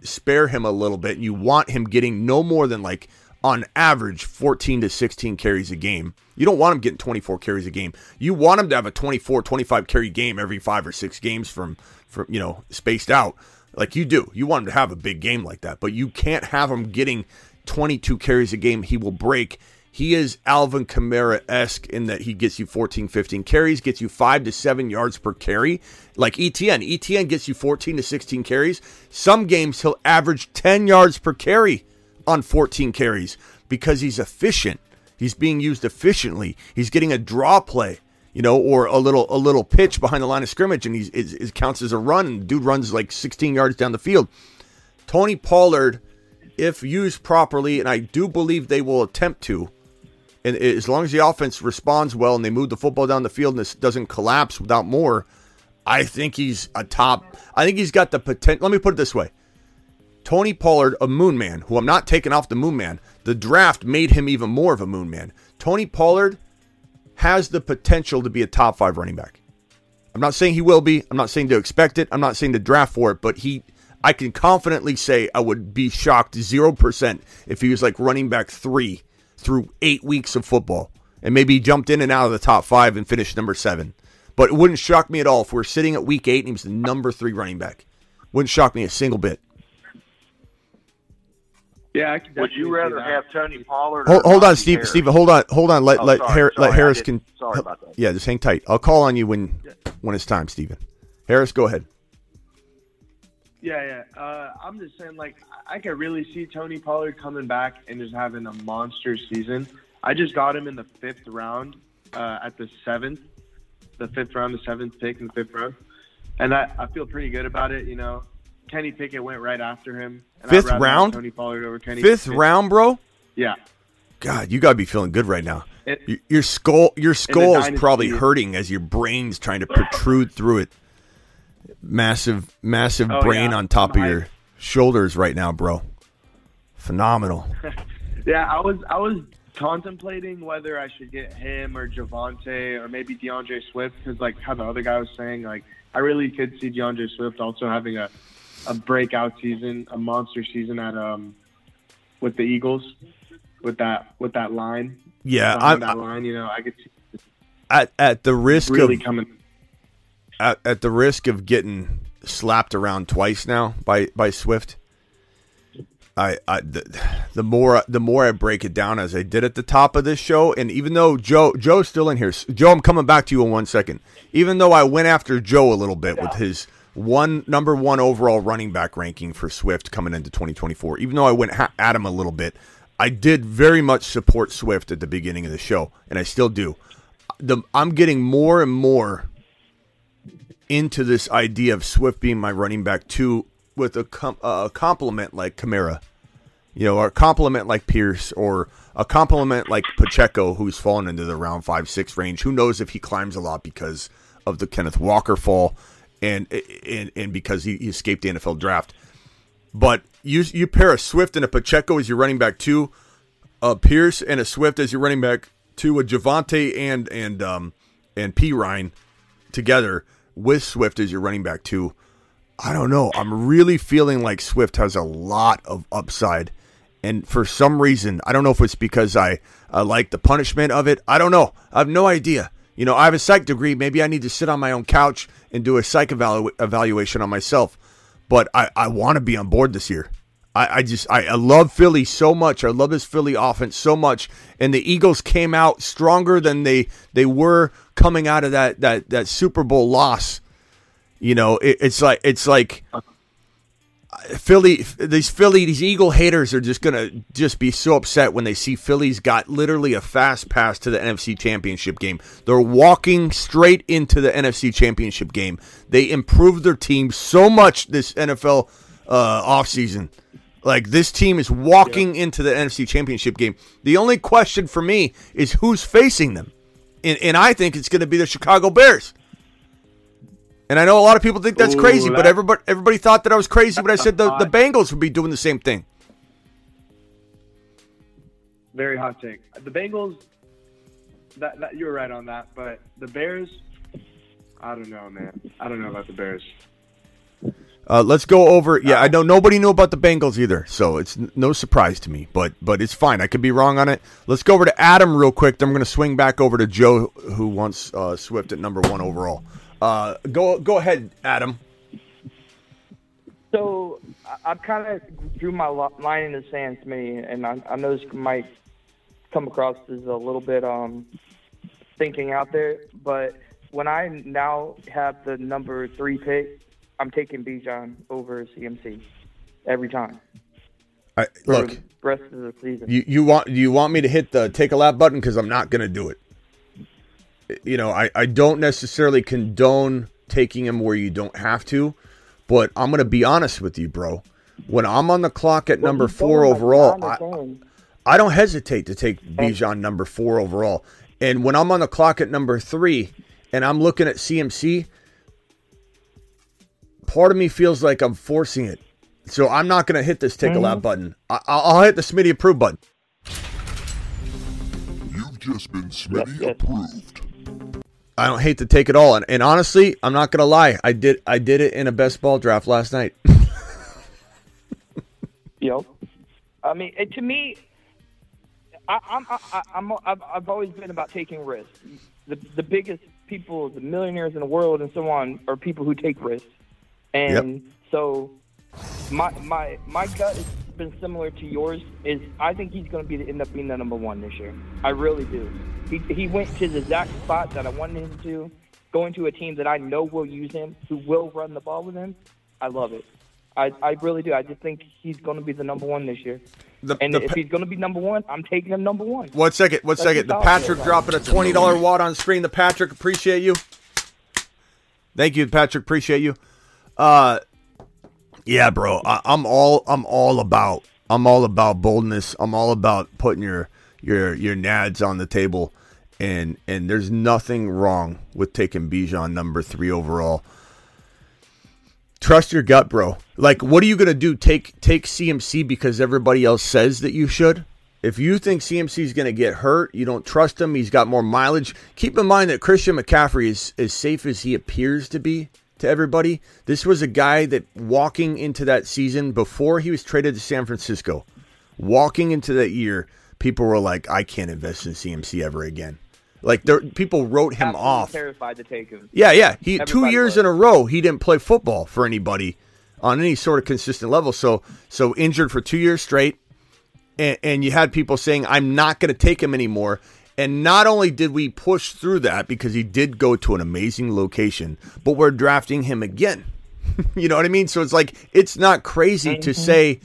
spare him a little bit, you want him getting no more than, like, on average, fourteen to sixteen carries a game. You don't want him getting twenty-four carries a game. You want him to have a twenty-four, twenty-five carry game every five or six games from, from you know, spaced out. Like you do. You want him to have a big game like that. But you can't have him getting twenty-two carries a game. He will break. He is Alvin Kamara-esque in that he gets you fourteen, fifteen carries, gets you five to seven yards per carry. Like Etienne. Etienne gets you fourteen to sixteen carries. Some games he'll average ten yards per carry on fourteen carries because he's efficient. He's being used efficiently. He's getting a draw play, you know, or a little a little pitch behind the line of scrimmage, and he's, it, it counts as a run, and the dude runs like sixteen yards down the field. Tony Pollard, if used properly, and I do believe they will attempt to, and as long as the offense responds well and they move the football down the field and this doesn't collapse without more, I think he's a top. I think he's got the potential. Let me put it this way. Tony Pollard, a moon man, who I'm not taking off the moon man. The draft made him even more of a moon man. Tony Pollard has the potential to be a top five running back. I'm not saying he will be. I'm not saying to expect it. I'm not saying to draft for it, but he... I can confidently say I would be shocked zero percent if he was like running back three through eight weeks of football, and maybe jumped in and out of the top five and finished number seven. But it wouldn't shock me at all if we're sitting at week eight and he was the number three running back. Wouldn't shock me a single bit. Yeah, I can would you rather have Tony Pollard? Hold, hold on, Steve. Harris. Steve, hold on, hold on. Let oh, let sorry, Har- sorry, let Harris can. Sorry about that. Yeah, just hang tight. I'll call on you when when it's time, Steven. Harris, go ahead. Yeah, yeah. Uh, I'm just saying, like, I could really see Tony Pollard coming back and just having a monster season. I just got him in the fifth round uh, at the seventh, the fifth round, the seventh pick in the fifth round. And I, I feel pretty good about it, you know. Kenny Pickett went right after him. And fifth round? Tony Pollard over Kenny Pickett. Fifth round, bro? Yeah. God, you got to be feeling good right now. It, your skull, your skull is probably hurting as your brain's trying to protrude through it. Massive, massive oh, brain yeah. on top I'm of your hyped. shoulders right now, bro. Phenomenal. yeah, I was I was contemplating whether I should get him or Javonte or maybe DeAndre Swift, because like how the other guy was saying, like I really could see DeAndre Swift also having a, a breakout season, a monster season at um with the Eagles with that with that line. Yeah, I that line, you know, I could see at at the risk really of coming. At, at the risk of getting slapped around twice now by, by Swift, I, I the, the more the more I break it down as I did at the top of this show, and even though Joe Joe's still in here, Joe, I'm coming back to you in one second. Even though I went after Joe a little bit yeah. with his one number one overall running back ranking for Swift coming into twenty twenty-four, even though I went ha- at him a little bit, I did very much support Swift at the beginning of the show, and I still do. The, I'm getting more and more into this idea of Swift being my running back too, with a, com- uh, a compliment like Kamara, you know, or a compliment like Pierce, or a compliment like Pacheco, who's fallen into the round five, six range. Who knows if he climbs a lot because of the Kenneth Walker fall and and, and because he, he escaped the N F L draft. But you you pair a Swift and a Pacheco as your running back two, a Pierce and a Swift as your running back two, a Javonte and and um and Perine together with Swift as your running back too. I don't know. I'm really feeling like Swift has a lot of upside. And for some reason, I don't know if it's because I, I like the punishment of it. I don't know. I have no idea. You know, I have a psych degree. Maybe I need to sit on my own couch and do a psych evalu- evaluation on myself. But I, I want to be on board this year. I, I just, I, I love Philly so much. I love this Philly offense so much. And the Eagles came out stronger than they, they were coming out of that, that, that Super Bowl loss. You know, it, it's like, it's like Philly, these Philly, these Eagle haters are just going to just be so upset when they see Philly's got literally a fast pass to the N F C Championship game. They're walking straight into the N F C Championship game. They improved their team so much this N F L uh, offseason. Like, this team is walking yeah. into the N F C Championship game. The only question for me is who's facing them. And, and I think it's going to be the Chicago Bears. And I know a lot of people think that's Ooh, crazy, that, but everybody everybody thought that I was crazy when I said the, the Bengals would be doing the same thing. Very hot take. The Bengals, that, that you were right on that, but the Bears, I don't know, man. I don't know about the Bears. Uh, let's go over. Yeah, I know nobody knew about the Bengals either, so it's no surprise to me. But but it's fine. I could be wrong on it. Let's go over to Adam real quick. Then I'm going to swing back over to Joe, who wants uh, Swift at number one overall. Uh, go go ahead, Adam. So I, I kind of drew my line in the sand, Smitty, and I, I know this might come across as a little bit um, thinking out there, but when I now have the number three pick, I'm taking Bijan over C M C every time. I, look, the rest of the season. You, you want you want me to hit the take a lap button because I'm not going to do it. You know, I, I don't necessarily condone taking him where you don't have to, but I'm going to be honest with you, bro. When I'm on the clock at well, number four overall, I, I don't hesitate to take Bijan number four overall. And when I'm on the clock at number three and I'm looking at C M C, part of me feels like I'm forcing it. So I'm not going to hit this take a lap button. I- I'll hit the Smitty approve button. You've just been Smitty approved. I don't hate to take it all. And, and honestly, I'm not going to lie. I did I did it in a best ball draft last night. Yo. I mean, to me, I, I'm, I, I'm, I've, I've always been about taking risks. The, the biggest people, the millionaires in the world and so on, are people who take risks. And yep. so my my my gut has been similar to yours. Is I think he's going to be the, end up being the number one this year. I really do. He he went to the exact spot that I wanted him to, going to a team that I know will use him, who will run the ball with him. I love it. I, I really do. I just think he's going to be the number one this year. The, and the, if he's going to be number one, I'm taking him number one. One second. One That's second. The Patrick it, dropping a twenty dollars wad on screen. The Patrick, appreciate you. Thank you, Patrick. Appreciate you. Uh, yeah, bro. I, I'm all. I'm all about. I'm all about boldness. I'm all about putting your your your nads on the table, and and there's nothing wrong with taking Bijan number three overall. Trust your gut, bro. Like, what are you gonna do? Take take C M C because everybody else says that you should. If you think C M C is going to get hurt, you don't trust him. He's got more mileage. Keep in mind that Christian McCaffrey is as safe as he appears to be. To everybody, this was a guy that walking into that season before he was traded to San Francisco, walking into that year, people were like, I can't invest in C M C ever again. Like, there, people wrote him Absolutely off. Terrified to take him. Yeah, yeah. He Everybody two years was. in a row he didn't play football for anybody on any sort of consistent level. So, so injured for two years straight, and, and you had people saying, I'm not going to take him anymore. And not only did we push through that because he did go to an amazing location, but we're drafting him again. You know what I mean? So it's like, it's not crazy to say,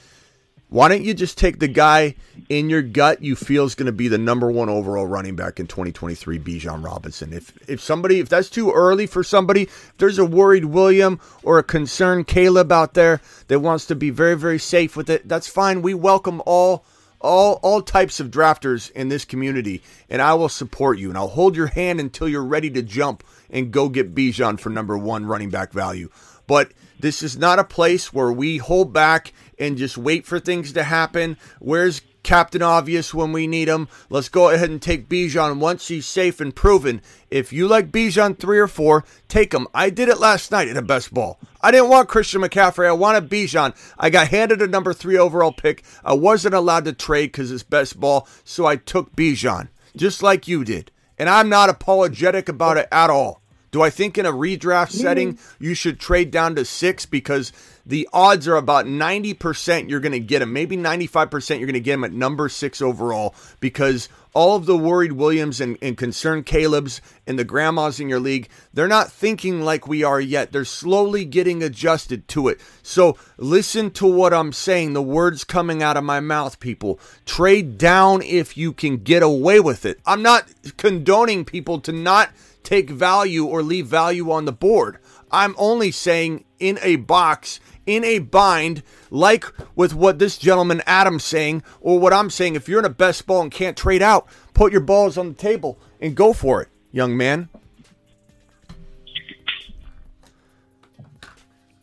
why don't you just take the guy in your gut you feel is going to be the number one overall running back in twenty twenty-three, Bijan Robinson. If if somebody, if that's too early for somebody, if there's a worried William or a concerned Caleb out there that wants to be very, very safe with it, that's fine. We welcome all All all types of drafters in this community, and I will support you, and I'll hold your hand until you're ready to jump and go get Bijan for number one running back value. But this is not a place where we hold back and just wait for things to happen. Where's Captain Obvious when we need him? Let's go ahead and take Bijan once he's safe and proven. If you like Bijan three or four, take him. I did it last night in a best ball. I didn't want Christian McCaffrey. I wanted Bijan. I got handed a number three overall pick. I wasn't allowed to trade because it's best ball, so I took Bijan, just like you did. And I'm not apologetic about it at all. Do I think in a redraft mm-hmm. setting you should trade down to six? Because the odds are about ninety percent you're going to get him. Maybe ninety-five percent you're going to get him at number six overall, because all of the worried Williams and, and concerned Calebs and the grandmas in your league, they're not thinking like we are yet. They're slowly getting adjusted to it. So listen to what I'm saying. The words coming out of my mouth, people. Trade down if you can get away with it. I'm not condoning people to not take value or leave value on the board. I'm only saying in a box, in a bind, like with what this gentleman Adam's saying or what I'm saying, if you're in a best ball and can't trade out, put your balls on the table and go for it, young man.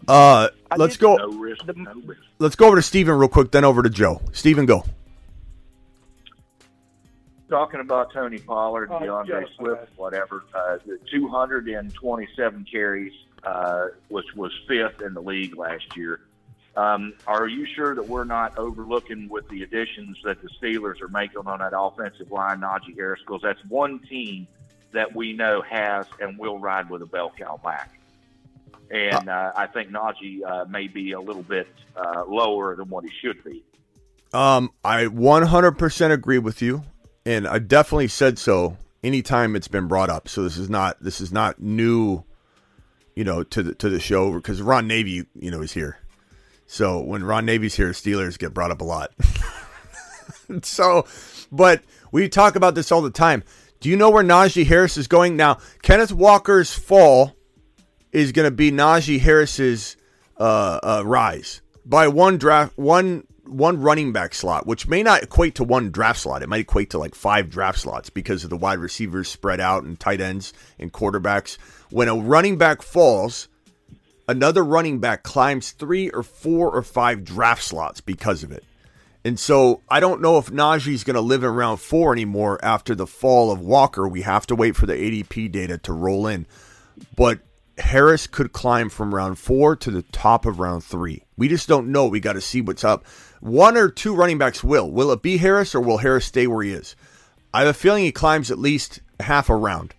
Uh, let's go. No risk, no risk. Let's go over to Steven real quick, then over to Joe. Steven, go. Talking about Tony Pollard, DeAndre Swift, whatever, uh, two hundred twenty-seven carries, uh, which was fifth in the league last year. Um, are you sure that we're not overlooking with the additions that the Steelers are making on that offensive line, Najee Harris? Because that's one team that we know has and will ride with a bell cow back. And uh, I think Najee uh, may be a little bit uh, lower than what he should be. Um, I one hundred percent agree with you. And I definitely said so anytime it's been brought up. So this is not this is not new, you know, to the to the show, because Ron Navy, you know, is here. So when Ron Navy's here, Steelers get brought up a lot. So, but we talk about this all the time. Do you know where Najee Harris is going now? Kenneth Walker's fall is going to be Najee Harris's uh, uh, rise by one draft one. one running back slot, which may not equate to one draft slot. It might equate to like five draft slots because of the wide receivers spread out and tight ends and quarterbacks. When a running back falls, another running back climbs three or four or five draft slots because of it. And so I don't know if Najee's going to live in round four anymore after the fall of Walker. We have to wait for the A D P data to roll in. But Harris could climb from round four to the top of round three. We just don't know. We got to see what's up. One or two running backs will. Will it be Harris, or will Harris stay where he is? I have a feeling he climbs at least half a round.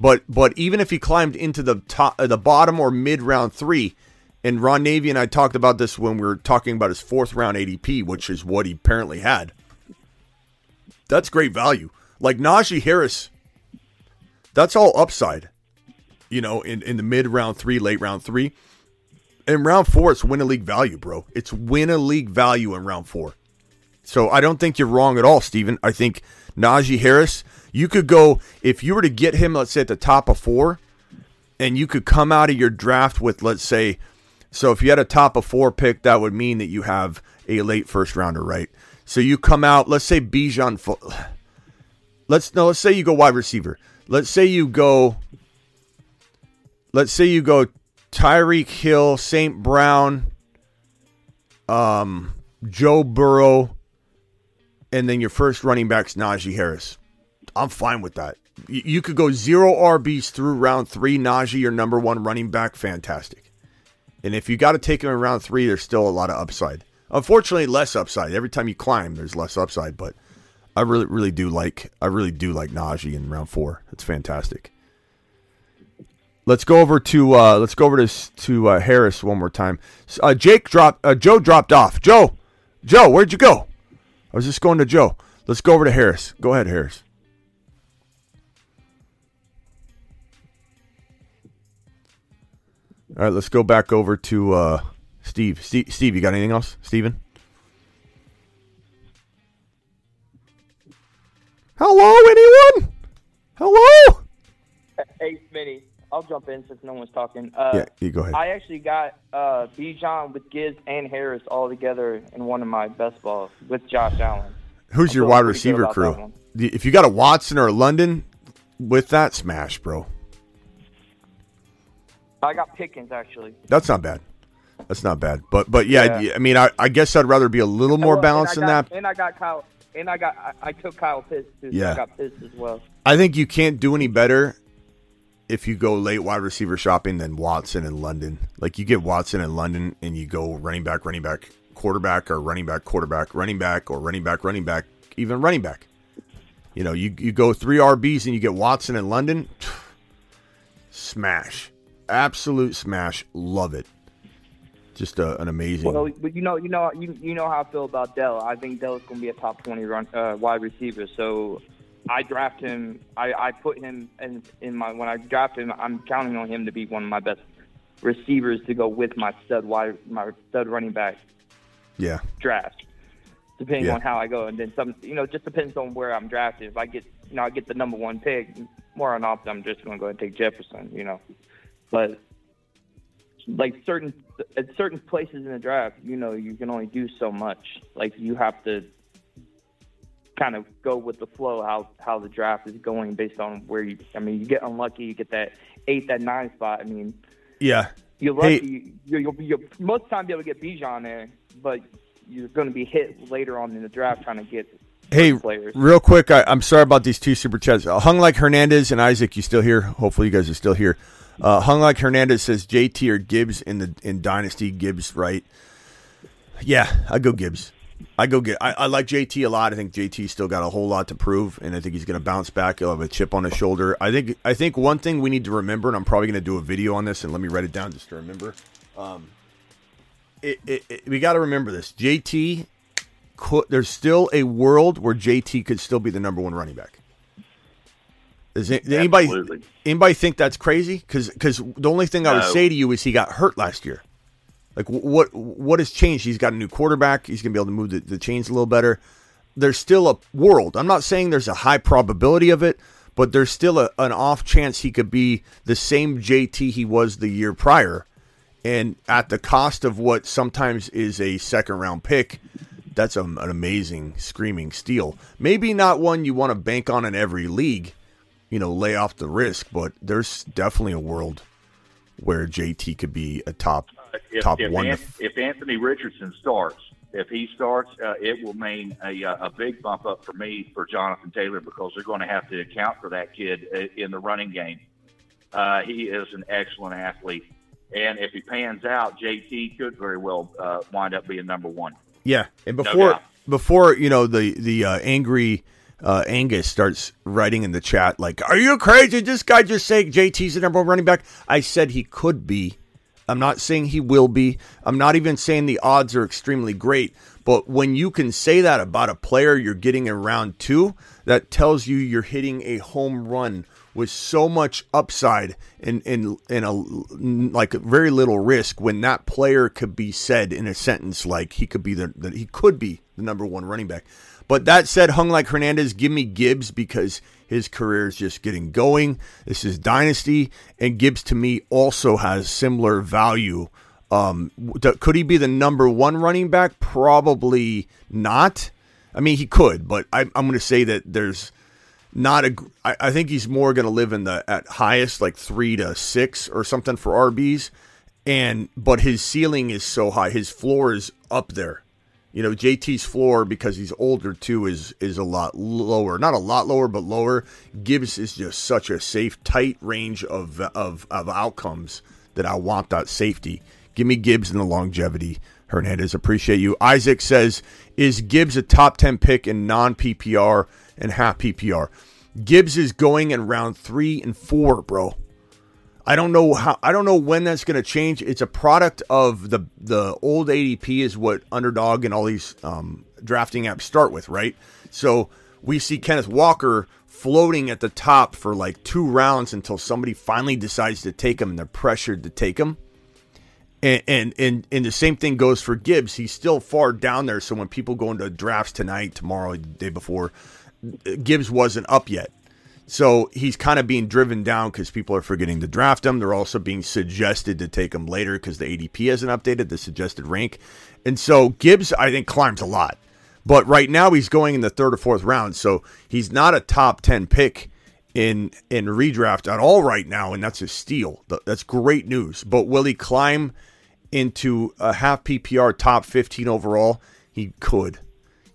But but even if he climbed into the top, the bottom or mid round three, and Ron Navy and I talked about this when we were talking about his fourth round A D P, which is what he apparently had. That's great value. Like Najee Harris, that's all upside. You know, in, in the mid round three, late round three. In round four, it's win a league value, bro. It's win a league value in round four. So I don't think you're wrong at all, Steven. I think Najee Harris, you could go, if you were to get him, let's say at the top of four, and you could come out of your draft with, let's say, so if you had a top of four pick, that would mean that you have a late first rounder, right? So you come out, let's say Bijan, let's, no, let's say you go wide receiver. Let's say you go... Let's say you go Tyreek Hill, Saint Brown, um, Joe Burrow, and then your first running back's Najee Harris. I'm fine with that. You could go zero R Bs through round three. Najee, your number one running back, fantastic. And if you got to take him in round three, there's still a lot of upside. Unfortunately, less upside. Every time you climb, there's less upside. But I really, really do like. I really do like Najee in round four. That's fantastic. Let's go over to uh, let's go over to to uh, Harris one more time. Uh, Jake dropped. Uh, Joe dropped off. Joe, Joe, where'd you go? I was just going to Joe. Let's go over to Harris. Go ahead, Harris. All right, let's go back over to uh, Steve. Steve. Steve, you got anything else, Steven? Hello, anyone? Hello. Hey, Smitty. I'll jump in since no one's talking. Uh, yeah, you go ahead. I actually got uh, Bijan with Gibbs and Harris all together in one of my best balls with Josh Allen. Who's I'm your wide receiver crew? If you got a Watson or a London, with that, smash, bro. I got Pickens, actually. That's not bad. That's not bad. But, but yeah, yeah. I mean, I, I guess I'd rather be a little more well, balanced than that. And I got Kyle. And I got I, I took Kyle Pitts, too. Yeah. So I got Pitts as well. I think you can't do any better if you go late wide receiver shopping than Watson and London. Like you get Watson and London and you go running back, running back, quarterback, or running back, quarterback, running back, or running back, running back, even running back. You know, you, you go three R Bs and you get Watson and London. smash. Absolute smash. Love it. Just a, an amazing. Well, but you know, you know, you you know how I feel about Dell. I think Dell's going to be a top twenty run uh, wide receiver. So I draft him. I, I put him in, in my when I draft him. I'm counting on him to be one of my best receivers to go with my stud wide my stud running back. Yeah. Draft. Depending yeah. on how I go, and then some. You know, just depends on where I'm drafted. If I get, you know, I get the number one pick. More on often, I'm just going to go and take Jefferson. You know, but. Like certain at certain places in the draft, you know, you can only do so much. Like you have to kind of go with the flow how how the draft is going based on where you. I mean, you get unlucky, you get that eight, that nine spot. I mean, yeah, you're lucky. Hey. You'll be most time be able to get Bijan there, but you're going to be hit later on in the draft trying to get. Hey, players. Real quick, I, I'm sorry about these two super chats. Uh, Hung Like Hernandez and Isaac, you still here? Hopefully, you guys are still here. Uh, Hung Like Hernandez says J T or Gibbs in the in Dynasty. Gibbs, right? Yeah, I go Gibbs. I go get. I, I like J T a lot. I think J T still got a whole lot to prove, and I think he's going to bounce back. He'll have a chip on his shoulder. I think. I think one thing we need to remember, and I'm probably going to do a video on this, and let me write it down just to remember. Um, it, it, it, we got to remember this. J T, could, there's still a world where J T could still be the number one running back. Does anybody Absolutely. anybody think that's crazy? Because the only thing I would uh, say to you is he got hurt last year. Like what what has changed? He's got a new quarterback. He's gonna be able to move the, the chains a little better. There's still a world. I'm not saying there's a high probability of it, but there's still a, an off chance he could be the same J T he was the year prior, and at the cost of what sometimes is a second round pick. That's a, an amazing screaming steal. Maybe not one you want to bank on in every league. You know, lay off the risk, but there's definitely a world where J T could be a top uh, if, top if one. An, f- if Anthony Richardson starts, if he starts, uh, it will mean a, a big bump up for me for Jonathan Taylor because they're going to have to account for that kid in the running game. Uh, he is an excellent athlete, and if he pans out, J T could very well uh, wind up being number one. Yeah, and before no before you know the the uh, angry. Uh, Angus starts writing in the chat like, "Are you crazy? This guy just saying J T's the number one running back." I said he could be. I'm not saying he will be. I'm not even saying the odds are extremely great. But when you can say that about a player you're getting in round two, that tells you you're hitting a home run with so much upside and and and a like very little risk. When that player could be said in a sentence like he could be the, the he could be the number one running back. But that said, Hung Like Hernandez, give me Gibbs because his career is just getting going. This is Dynasty, and Gibbs to me also has similar value. Um, could he be the number one running back? Probably not. I mean, he could, but I, I'm going to say that there's not a. I, I think he's more going to live in the at highest like three to six or something for R Bs, and but his ceiling is so high, his floor is up there. You know, J T's floor, because he's older too, is is a lot lower. Not a lot lower, but lower. Gibbs is just such a safe, tight range of of, of outcomes that I want that safety. Give me Gibbs and the longevity. Hernandez, appreciate you. Isaac says, is Gibbs a top ten pick in non-P P R and half P P R? Gibbs is going in round three and four, bro. I don't know how. I don't know when that's going to change. It's a product of the the old A D P is what Underdog and all these um, drafting apps start with, right? So we see Kenneth Walker floating at the top for like two rounds until somebody finally decides to take him, and they're pressured to take him. And and and, and the same thing goes for Gibbs. He's still far down there. So when people go into drafts tonight, tomorrow, the day before, Gibbs wasn't up yet. So he's kind of being driven down because people are forgetting to draft him. They're also being suggested to take him later because the A D P hasn't updated the suggested rank. And so Gibbs, I think, climbs a lot. But right now he's going in the third or fourth round. So he's not a top ten pick in in redraft at all right now. And that's a steal. That's great news. But will he climb into a half P P R top fifteen overall? He could.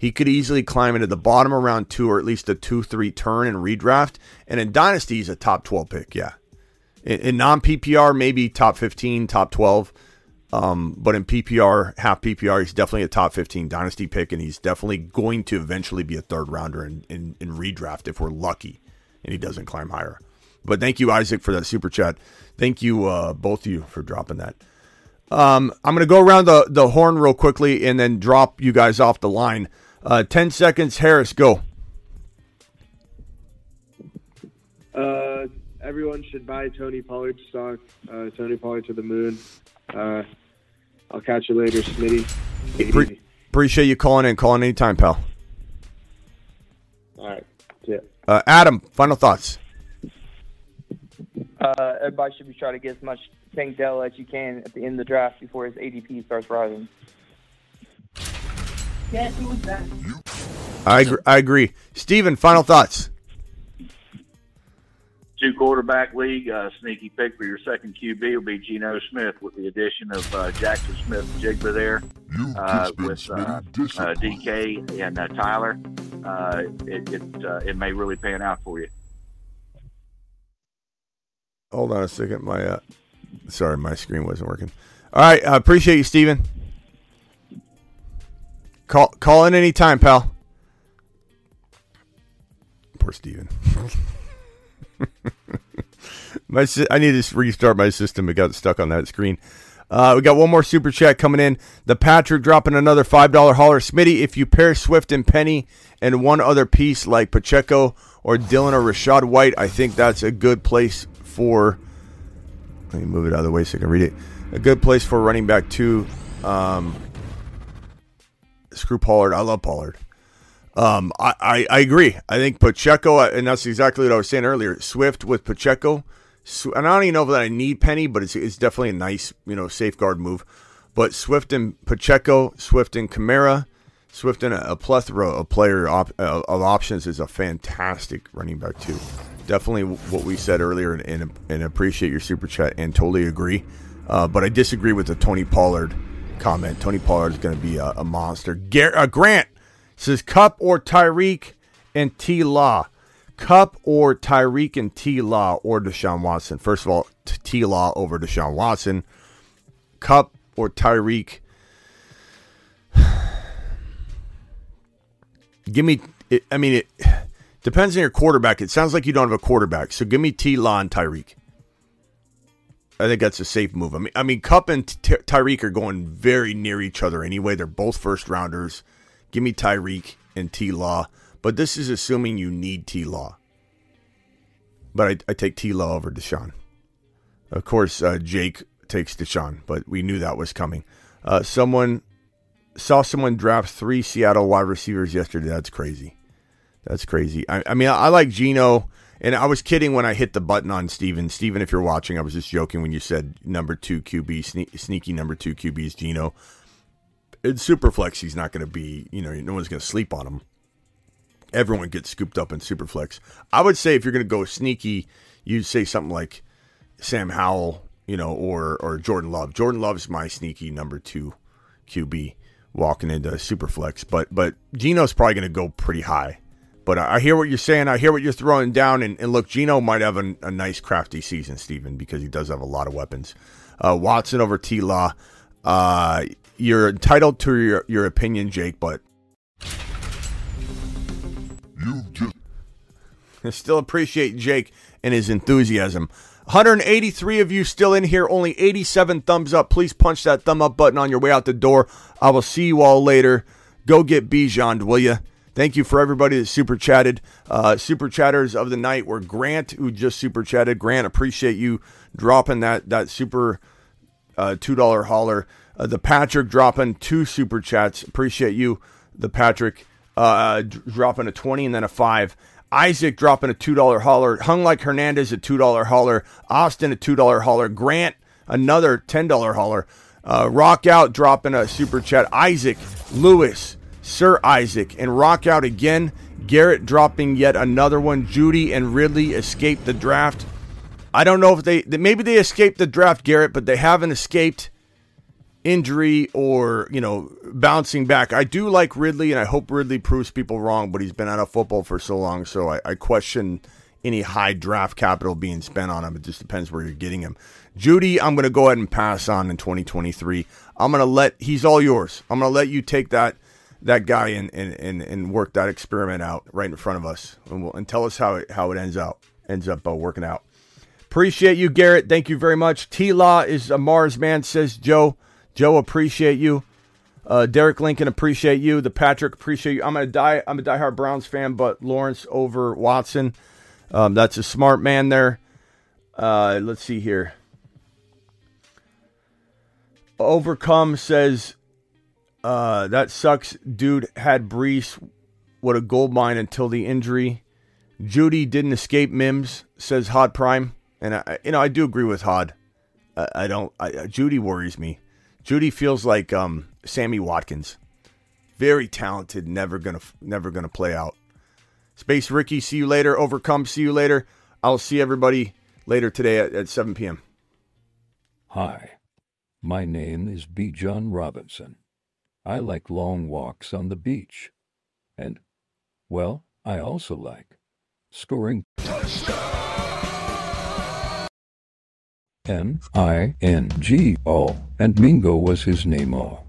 He could easily climb into the bottom of round two or at least a two three turn and redraft. And in Dynasty, he's a top twelve pick, yeah. In, in non-P P R, maybe top fifteen, top twelve. Um, but in P P R, half P P R, he's definitely a top fifteen Dynasty pick, and he's definitely going to eventually be a third rounder in, in, in redraft if we're lucky and he doesn't climb higher. But thank you, Isaac, for that super chat. Thank you, uh, both of you, for dropping that. Um, I'm going to go around the, the horn real quickly and then drop you guys off the line. Uh, ten seconds, Harris, go. Uh, everyone should buy Tony Pollard stock. Uh, Tony Pollard to the moon. Uh, I'll catch you later, Smitty. Pre- appreciate you calling in. Calling anytime, pal. All right. Yeah. Uh, Adam, final thoughts. Uh, everybody should be trying to get as much Tank Dell as you can at the end of the draft before his A D P starts rising. Yeah, who was that? I agree. I agree. Steven, final thoughts. Two quarterback league, uh, sneaky pick for your second Q B will be Geno Smith with the addition of uh, Jackson Smith and Jigba there uh, with uh, uh, D K and uh, Tyler. Uh, it it, uh, it may really pan out for you. Hold on a second. My uh, sorry, my screen wasn't working. All right, I uh, appreciate you, Steven. Call call in any time, pal. Poor Steven. my si- I need to restart my system. It got stuck on that screen. Uh, we got one more super chat coming in. The Patrick dropping another five dollars holler. Smitty, if you pair Swift and Penny and one other piece like Pacheco or Dylan or Rashaad White, I think that's a good place for... Let me move it out of the way so I can read it. A good place for running back two. Um, screw Pollard. I love Pollard. Um, I, I, I agree. I think Pacheco, and that's exactly what I was saying earlier, Swift with Pacheco. And I don't even know that I need Penny, but it's it's definitely a nice, you know, safeguard move. But Swift and Pacheco, Swift and Kamara, Swift and a, a plethora of player op, uh, of options is a fantastic running back too. Definitely what we said earlier, and, and, and appreciate your super chat and totally agree. Uh, but I disagree with the Tony Pollard comment. Tony Pollard is going to be a, a monster. Gar- uh, Grant says Cup or Tyreek and T. Law. Cup or Tyreek and Tee Law or Deshaun Watson. First of all, Tee Law over Deshaun Watson. Cup or Tyreek. Give me, it, I mean, it depends on your quarterback. It sounds like you don't have a quarterback. So give me Tee Law and Tyreek. I think that's a safe move. I mean, I mean Cup and T- Tyreek are going very near each other anyway. They're both first rounders. Give me Tyreek and Tee Law. But this is assuming you need Tee Law. But I, I take Tee Law over Deshaun. Of course, uh, Jake takes Deshaun, but we knew that was coming. Uh, someone saw someone draft three Seattle wide receivers yesterday. That's crazy. That's crazy. I, I mean, I, I like Geno, and I was kidding when I hit the button on Steven. Steven, if you're watching, I was just joking when you said number two Q B, sne- sneaky number two Q B is Geno. In Superflex, he's not going to be, you know, no one's going to sleep on him. Everyone gets scooped up in Superflex. I would say if you're going to go sneaky, you'd say something like Sam Howell, you know, or or Jordan Love. Jordan Love's my sneaky number two Q B walking into Superflex. But but Geno's probably going to go pretty high. But I, I hear what you're saying. I hear what you're throwing down. And, and look, Geno might have a, a nice crafty season, Steven, because he does have a lot of weapons. Uh, Watson over Tee Law. Uh, you're entitled to your, your opinion, Jake, but I still appreciate Jake and his enthusiasm. one hundred eighty-three of you still in here. Only eighty-seven thumbs up. Please punch that thumb up button on your way out the door. I will see you all later. Go get Bijan'd, will you? Thank you for everybody that super chatted. Uh, super chatters of the night were Grant, who just super chatted. Grant, appreciate you dropping that, that super uh, two dollars holler. Uh, the Patrick dropping two super chats. Appreciate you, the Patrick. Uh, d- dropping a twenty and then a five. Isaac dropping a two dollars holler. Hung Like Hernandez, a two dollars holler. Austin, a two dollars holler. Grant, another ten dollars holler. Uh, Rock Out dropping a super chat. Isaac, Lewis, Sir Isaac, and Rock Out again. Garrett dropping yet another one. Judy and Ridley escaped the draft. I don't know if they, maybe they escaped the draft, Garrett, but they haven't escaped injury or, you know, bouncing back. I do like Ridley, and I hope Ridley proves people wrong, but he's been out of football for so long, so I, I question any high draft capital being spent on him. It just depends where you're getting him. Judy, I'm going to go ahead and pass on in twenty twenty-three. I'm going to let, he's all yours. I'm going to let you take that that guy and, and, and, and work that experiment out right in front of us, and, we'll, and tell us how it, how it ends out, ends up uh, working out. Appreciate you, Garrett. Thank you very much. T Law is a Mars man, says Joe. Joe, appreciate you. Uh, Derek Lincoln, appreciate you. The Patrick, appreciate you. I'm gonna die. I'm a diehard Browns fan, but Lawrence over Watson. Um, that's a smart man there. Uh, let's see here. Overcome says, uh, that sucks. Dude had Breece. What a gold mine until the injury. Judy didn't escape Mims, says Hod Prime. And I, you know, I do agree with Hod. I, I don't. I, Judy worries me. Judy feels like um, Sammy Watkins, very talented, never gonna, never gonna play out. Space Ricky, see you later. Overcome, see you later. I'll see everybody later today at, at seven p.m. Hi, my name is Bijan Robinson. I like long walks on the beach, and, well, I also like scoring touchdowns. N I N G O, and Mingo was his name all.